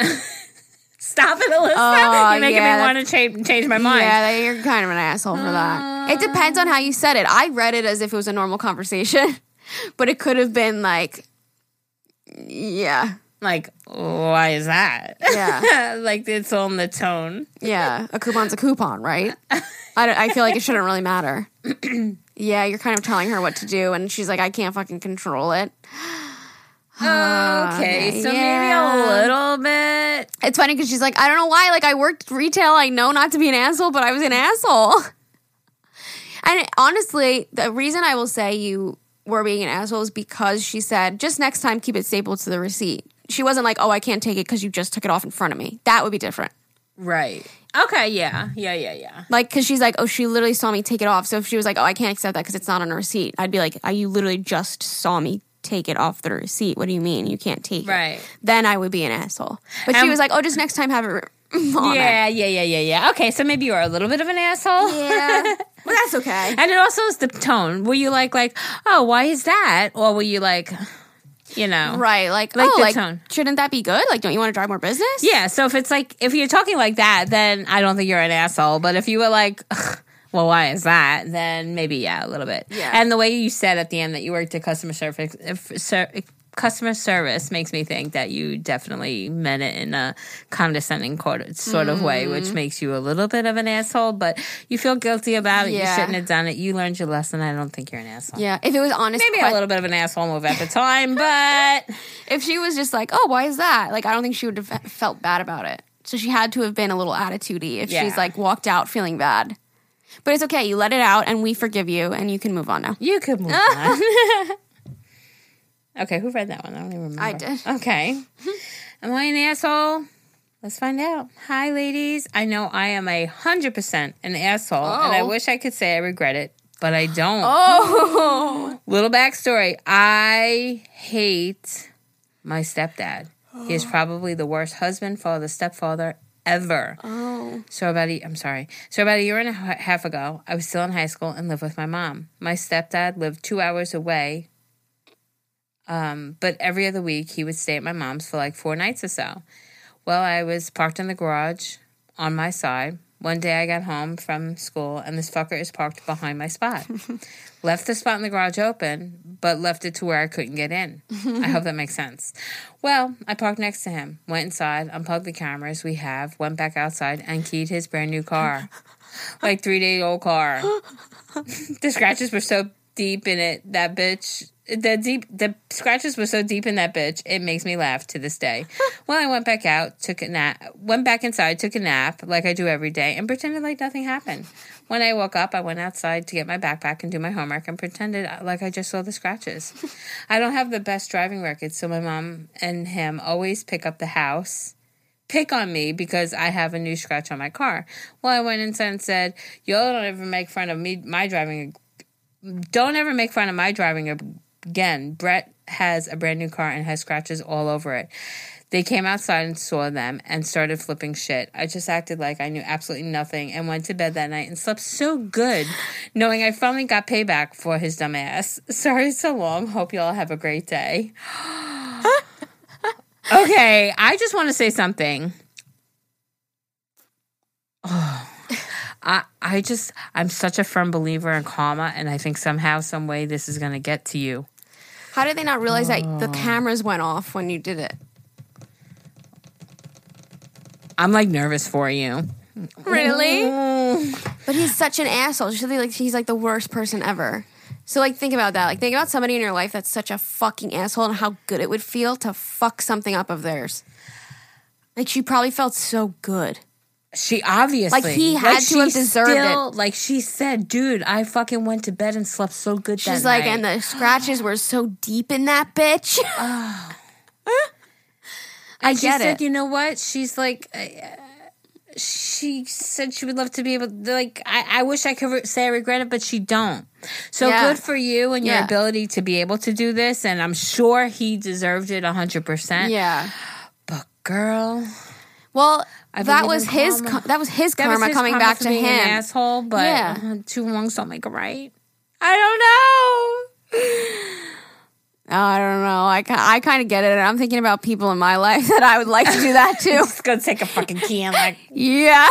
Stop it, Alyssa. Oh, you're making yeah, me want to cha- change my mind. Yeah, you're kind of an asshole for uh, that. It depends on how you said it. I read it as if it was a normal conversation, but it could have been like, yeah. Like, why is that? Yeah. Like, it's on the tone. Yeah. A coupon's a coupon, right? I, don't, I feel like it shouldn't really matter. Yeah, you're kind of telling her what to do, and she's like, "I can't fucking control it." Okay, uh, so yeah. Maybe a little bit. It's funny because she's like, "I don't know why. Like, I worked retail. I know not to be an asshole, but I was an asshole." And honestly, the reason I will say you were being an asshole is because she said, "Just next time, keep it stapled to the receipt." She wasn't like, "Oh, I can't take it because you just took it off in front of me." That would be different. Right. Okay, yeah, yeah, yeah, yeah. Like, because she's like, "Oh, she literally saw me take it off." So if she was like, "Oh, I can't accept that because it's not on a receipt," I'd be like, "Oh, you literally just saw me take it off the receipt. What do you mean you can't take right. it?" Then I would be an asshole. But um, she was like, "Oh, just next time have it on yeah, it. yeah, yeah, yeah, yeah. Okay, so maybe you are a little bit of an asshole. Yeah. Well, that's okay. And it also is the tone. Were you like, like, "Oh, why is that?" Or were you like... You know, right? Like, like, oh, like tone. Shouldn't that be good? Like, don't you want to drive more business? Yeah. So if it's like, if you're talking like that, then I don't think you're an asshole. But if you were like, "Well, why is that?" Then maybe, yeah, a little bit. Yeah. And the way you said at the end that you worked at customer service, if, ser, customer service makes me think that you definitely meant it in a condescending sort of mm-hmm. way, which makes you a little bit of an asshole. But you feel guilty about it. Yeah. You shouldn't have done it. You learned your lesson. I don't think you're an asshole. Yeah. If it was honest, maybe que- a little bit of an asshole move at the time, but. if she was just like, oh, why is that? Like, I don't think she would have felt bad about it. So she had to have been a little attitude-y if yeah. she's like walked out feeling bad. But it's okay. You let it out and we forgive you and you can move on now. You could move on. Okay, who read that one? I don't even remember. I did. Okay. Am I an asshole? Let's find out. Hi, ladies. I know I am a one hundred percent an asshole, oh. and I wish I could say I regret it, but I don't. Oh. Little backstory. I hate my stepdad. Oh. He is probably the worst husband, father, stepfather ever. Oh. So about a, I'm sorry. So about a year and a half ago, I was still in high school and lived with my mom. My stepdad lived two hours away. Um, but every other week, he would stay at my mom's for like four nights or so. Well, I was parked in the garage on my side. One day I got home from school, and this fucker is parked behind my spot. Left the spot in the garage open, but left it to where I couldn't get in. I hope that makes sense. Well, I parked next to him, went inside, unplugged the cameras we have, went back outside, and keyed his brand new car. Like three-day-old car. The scratches were so deep in it, that bitch... The deep the scratches were so deep in that bitch, it makes me laugh to this day. Well, I went back out, took a nap, went back inside, took a nap like I do every day, and pretended like nothing happened. When I woke up, I went outside to get my backpack and do my homework and pretended like I just saw the scratches. I don't have the best driving record, so my mom and him always pick up the house, pick on me because I have a new scratch on my car. Well, I went inside and said, y'all don't ever make fun of me, my driving, don't ever make fun of my driving again, Brett has a brand new car and has scratches all over it. They came outside and saw them and started flipping shit. I just acted like I knew absolutely nothing and went to bed that night and slept so good knowing I finally got payback for his dumb ass. Sorry it's so long. Hope you all have a great day. Okay, I just want to say something. Oh. I, I just, I'm such a firm believer in karma, and I think somehow, some way, this is going to get to you. How did they not realize oh. that the cameras went off when you did it? I'm, like, nervous for you. Really? Mm. But he's such an asshole. She's like, he's, like, the worst person ever. So, like, think about that. Like, think about somebody in your life that's such a fucking asshole and how good it would feel to fuck something up of theirs. Like, she probably felt so good. She obviously... Like, he had like to have deserved still, it. Like, she said, dude, I fucking went to bed and slept so good She's that like, night. She's like, and the scratches were so deep in that bitch. Oh. I and get she it. She said, you know what? She's like... Uh, she said she would love to be able to... Like, I, I wish I could re- say I regret it, but she don't. So yeah. good for you and your yeah. ability to be able to do this, and I'm sure he deserved it one hundred percent. Yeah. But, girl... Well... That was, his, that was his that was his karma coming karma back to him. An asshole, but yeah. uh, two wrongs don't make a right. I don't know. Oh, I don't know. I, I kind of get it, and I'm thinking about people in my life that I would like to do that too. Just go take a fucking key and like, yeah.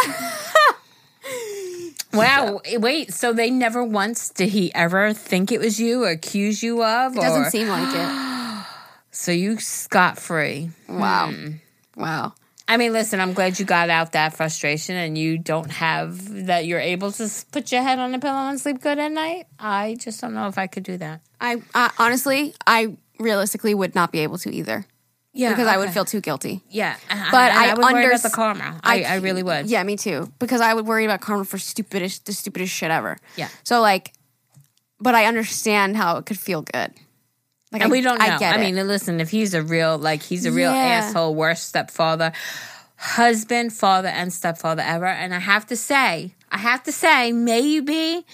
Wow. Wait. So they never once did he ever think it was you or accuse you of? It or? Doesn't seem like it. So you scot free. Wow. Hmm. Wow. I mean, listen, I'm glad you got out that frustration and you don't have that you're able to put your head on a pillow and sleep good at night. I just don't know if I could do that. I uh, honestly, I realistically would not be able to either. Yeah. Because okay. I would feel too guilty. Yeah. But I, I, I would under- worry about the karma. I, I, I really would. Yeah, me too. Because I would worry about karma for stupidest, the stupidest shit ever. Yeah. So like, but I understand how it could feel good. Like and I, we don't know. I, get I mean, it. listen, if he's a real, like, he's a real yeah. asshole, worst stepfather, husband, father, and stepfather ever. And I have to say, I have to say, maybe,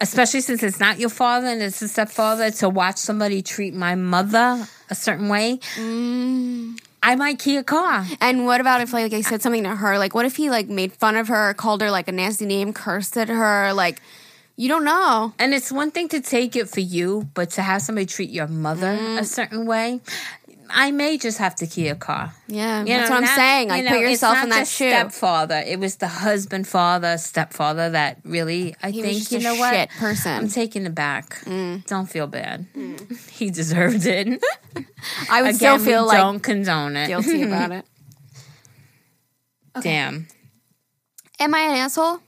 especially since it's not your father and it's a stepfather, to watch somebody treat my mother a certain way, mm. I might key a car. And what about if, like, I said something to her? Like, what if he, like, made fun of her, called her, like, a nasty name, cursed at her, like... You don't know. And it's one thing to take it for you, but to have somebody treat your mother mm. a certain way, I may just have to key a car. Yeah, you that's know, what I'm not, saying. Like, you know, put yourself in that shoe. It's not the stepfather. It was the husband, father, stepfather that really, I he think, was just you a know shit what? person. I'm taking it back. Mm. Don't feel bad. Mm. He deserved it. I would Again, still feel we like. Don't condone it. Guilty about it. Okay. Damn. Am I an asshole?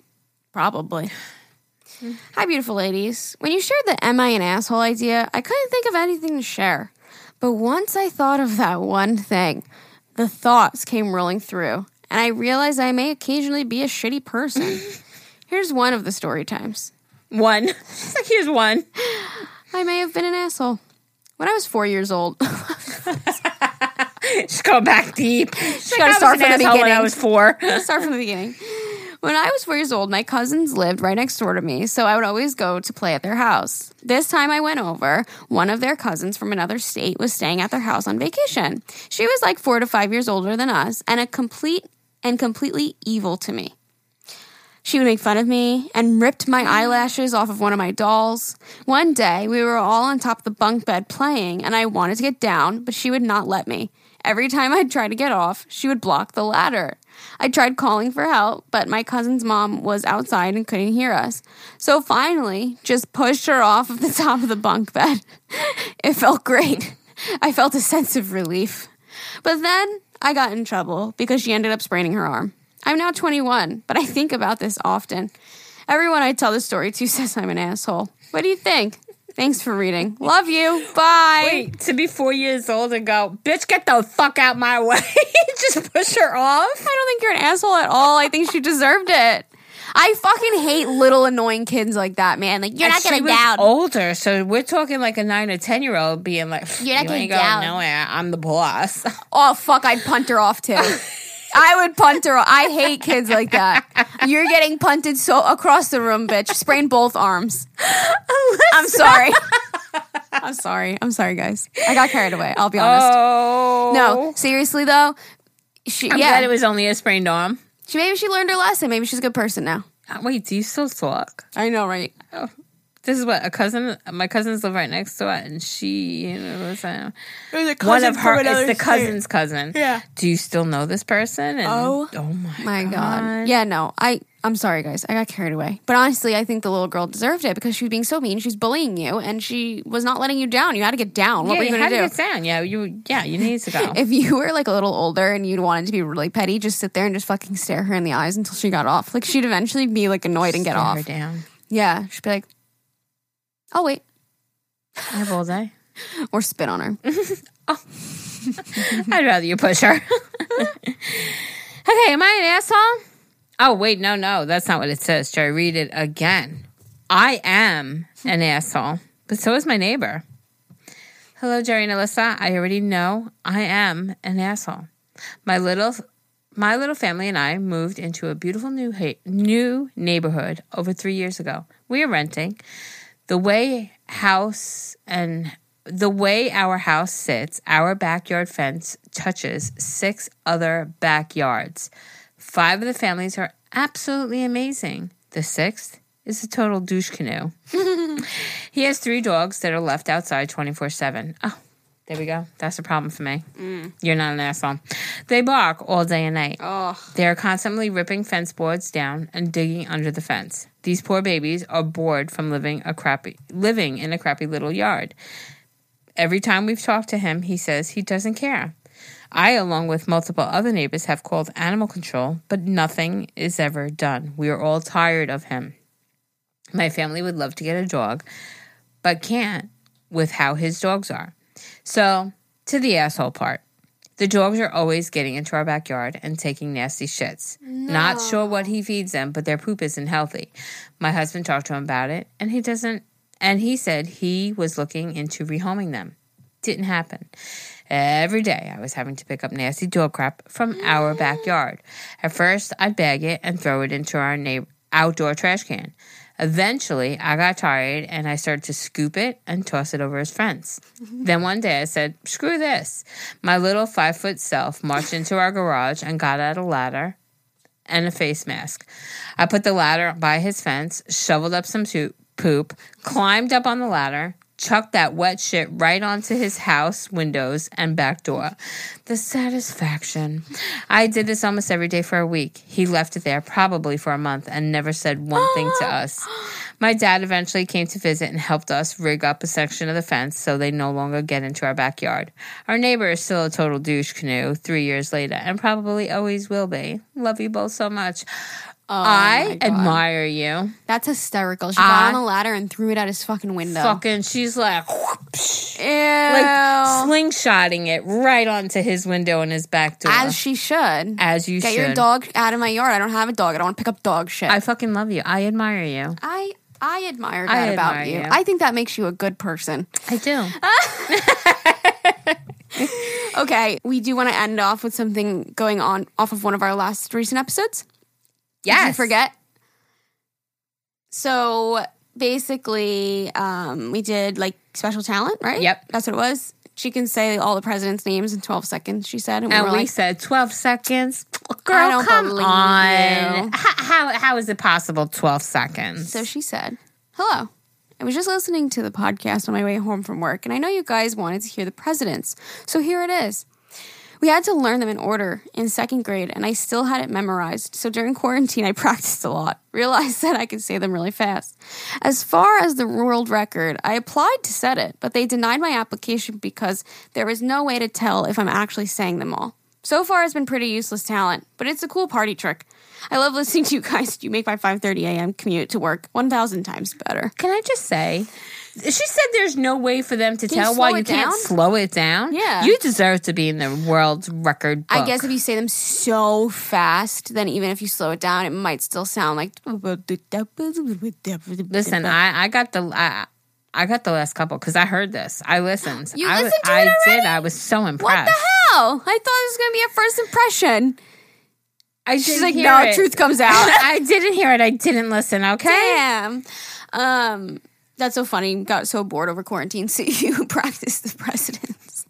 Probably. Hi, beautiful ladies. When you shared the am I an asshole idea, I couldn't think of anything to share. But once I thought of that one thing, the thoughts came rolling through, and I realized I may occasionally be a shitty person. Here's one of the story times. One. Here's one. I may have been an asshole. When I was four years old. Just go back deep. Just like gotta start from the beginning. When I was four. Start from the beginning. When I was four years old, my cousins lived right next door to me, so I would always go to play at their house. This time I went over. One of their cousins from another state was staying at their house on vacation. She was like four to five years older than us and a complete and completely evil to me. She would make fun of me and ripped my eyelashes off of one of my dolls. One day, we were all on top of the bunk bed playing, and I wanted to get down, but she would not let me. Every time I'd try to get off, she would block the ladder. I tried calling for help, but my cousin's mom was outside and couldn't hear us. So finally, just pushed her off of the top of the bunk bed. It felt great. I felt a sense of relief. But then I got in trouble because she ended up spraining her arm. I'm now twenty-one, but I think about this often. Everyone I tell this story to says I'm an asshole. What do you think? Thanks for reading. Love you. Bye. Wait, to be four years old and go, bitch, get the fuck out my way. Just push her off. I don't think you're an asshole at all. I think she deserved it. I fucking hate little annoying kids like that, man. Like, you're and not getting down. Older, so we're talking like a nine or ten year old being like, you're not you getting ain't down. Going nowhere. I'm the boss. Oh fuck, I'd punt her off too. I would punt her off. I hate kids like that. You're getting punted so across the room, bitch. Sprain both arms. Alyssa. I'm sorry. I'm sorry. I'm sorry, guys. I got carried away. I'll be honest. Oh. No, seriously, though. She, I'm yeah. glad it was only a sprained arm. She, maybe she learned her lesson. Maybe she's a good person now. Wait, do you still talk? I know, right? Oh. This is what a cousin. My cousins live right next door, and she you know, was, uh, it was one of her. It's the cousin's state. Cousin. Yeah. Do you still know this person? And, oh, oh my, my god. god. Yeah. No. I. I'm sorry, guys. I got carried away. But honestly, I think the little girl deserved it because she was being so mean. She's bullying you, and she was not letting you down. You had to get down. What yeah, were you, you going to do? Get down. Yeah. You. Yeah. You needed to go. If you were like a little older and you'd wanted to be really petty, just sit there and just fucking stare her in the eyes until she got off. Like she'd eventually be like annoyed and get stare off. Her down. Yeah. She'd be like. Oh, wait. I have all day. Or spit on her. Oh. I'd rather you push her. Okay, am I an asshole? Oh, wait, no, no. That's not what it says. Should I read it again? I am an asshole, but so is my neighbor. Hello, Jerry and Alyssa. I already know I am an asshole. My little... My little family and I moved into a beautiful new ha- new neighborhood over three years ago. We are renting... The way house and the way our house sits, our backyard fence touches six other backyards. Five of the families are absolutely amazing. The sixth is a total douche canoe. He has three dogs that are left outside twenty-four seven. Oh, there we go. That's a problem for me. Mm. You're not an asshole. They bark all day and night. Oh. They are constantly ripping fence boards down and digging under the fence. These poor babies are bored from living a crappy living in a crappy little yard. Every time we've talked to him, he says he doesn't care. I, along with multiple other neighbors, have called animal control, but nothing is ever done. We are all tired of him. My family would love to get a dog, but can't with how his dogs are. So, to the asshole part. The dogs are always getting into our backyard and taking nasty shits. No. Not sure what he feeds them, but their poop isn't healthy. My husband talked to him about it, and he doesn't. And he said he was looking into rehoming them. Didn't happen. Every day, I was having to pick up nasty dog crap from mm. our backyard. At first, I'd bag it and throw it into our neighbor, outdoor trash can. Eventually, I got tired, and I started to scoop it and toss it over his fence. Mm-hmm. Then one day, I said, screw this. My little five-foot self marched into our garage and got out a ladder and a face mask. I put the ladder by his fence, shoveled up some poop, climbed up on the ladder, chucked that wet shit right onto his house windows and back door. The satisfaction. I did this almost every day for a week. He left it there probably for a month and never said one thing to us. My dad eventually came to visit and helped us rig up a section of the fence so they no longer get into our backyard. Our neighbor is still a total douche canoe three years later and probably always will be. Love you both so much. Oh, I admire you. That's hysterical. She got on a ladder and threw it out his fucking window. Fucking, she's like, whoosh, ew. Like slingshotting it right onto his window and his back door. As she should. As you Get should. Get your dog out of my yard. I don't have a dog. I don't want to pick up dog shit. I fucking love you. I admire you. I I admire that I admire about you. you. I think that makes you a good person. I do. Okay, we do want to end off with something going on off of one of our last recent episodes. Yes. Did you forget? So basically, um, we did like special talent, right? Yep. That's what it was. She can say all the presidents' names in twelve seconds, she said. And, and we, we like, said twelve seconds. Girl, come on. How, how How is it possible twelve seconds? So she said, hello. I was just listening to the podcast on my way home from work, and I know you guys wanted to hear the presidents. So here it is. We had to learn them in order in second grade, and I still had it memorized. So during quarantine, I practiced a lot. Realized that I could say them really fast. As far as the world record, I applied to set it, but they denied my application because there was no way to tell if I'm actually saying them all. So far, it's been pretty useless talent, but it's a cool party trick. I love listening to you guys. You make my five thirty a.m. commute to work one thousand times better. Can I just say, she said there's no way for them to can tell you why you down? Can't slow it down. Yeah. You deserve to be in the world record book. I guess if you say them so fast, then even if you slow it down, it might still sound like... Listen, I, I got the... I, I got the last couple because I heard this. I listened. You listened I, to I it already? I did. I was so impressed. What the hell? I thought it was going to be a first impression. I She's like, no, it. Truth comes out. I didn't hear it. I didn't listen, okay? Damn. Um, that's so funny. Got so bored over quarantine, so you practiced the precedents.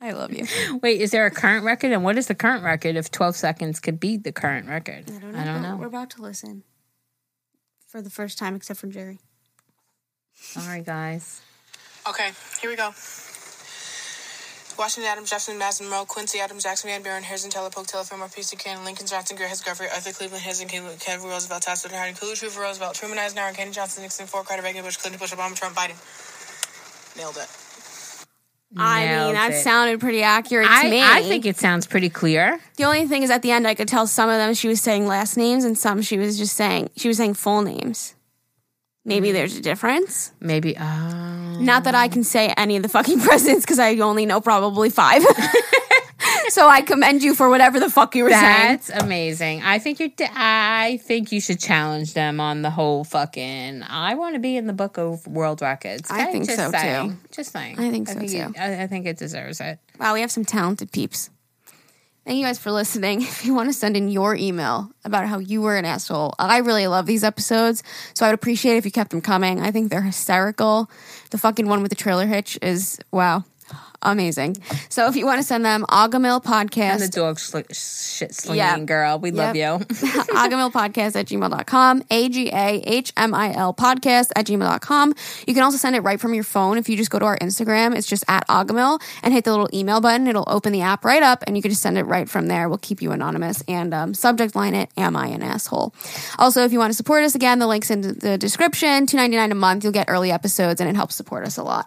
I love you. Wait, is there a current record? And what is the current record if twelve seconds could be the current record? I don't know. I don't know. We're about to listen for the first time except for Jerry. Sorry, guys. Okay, here we go. Washington, Adams, Jefferson, Madison, Monroe, Quincy, Adams, Jackson, Van Buren, Harrison, Taylor, Polk, Taylor, Fillmore, P C. Cannon, Lincoln, Johnson, Greer, Hess, Garfield, Arthur, Cleveland, Hess, and Kennedy, Roosevelt, Taft, Sutton, Harding, Coolidge, Hoover, Roosevelt, Truman, Eisenhower, Kennedy, Johnson, Nixon, Ford, Carter, Reagan, Bush, Clinton, Bush, Obama, Trump, Biden. Nailed it. I Nailed mean, that it. sounded pretty accurate to I, me. I think it sounds pretty clear. The only thing is, at the end, I could tell some of them she was saying last names, and some she was just saying she was saying full names. Maybe there's a difference. Maybe. Uh... Not that I can say any of the fucking presidents because I only know probably five. So I commend you for whatever the fuck you were That's saying. That's amazing. I think you're. D- I think you should challenge them on the whole fucking. I want to be in the book of world records. I, I think so saying, too. Just saying. I think so I think too. It, I, I think it deserves it. Wow, we have some talented peeps. Thank you guys for listening. If you want to send in your email about how you were an asshole, I really love these episodes, so I would appreciate it if you kept them coming. I think they're hysterical. The fucking one with the trailer hitch is, wow, amazing. So if you want to send them, agahmilpodcast. And the dog sl- shit slinging yep. girl. We yep. love you. agahmilpodcast at gmail dot com. A G A H M I L podcast at gmail dot com. You can also send it right from your phone. If you just go to our Instagram, it's just at agahmil and hit the little email button. It'll open the app right up and you can just send it right from there. We'll keep you anonymous and um, subject line it, am I an asshole? Also, if you want to support us, again, the link's in the description. two dollars and ninety-nine cents a month. You'll get early episodes and it helps support us a lot.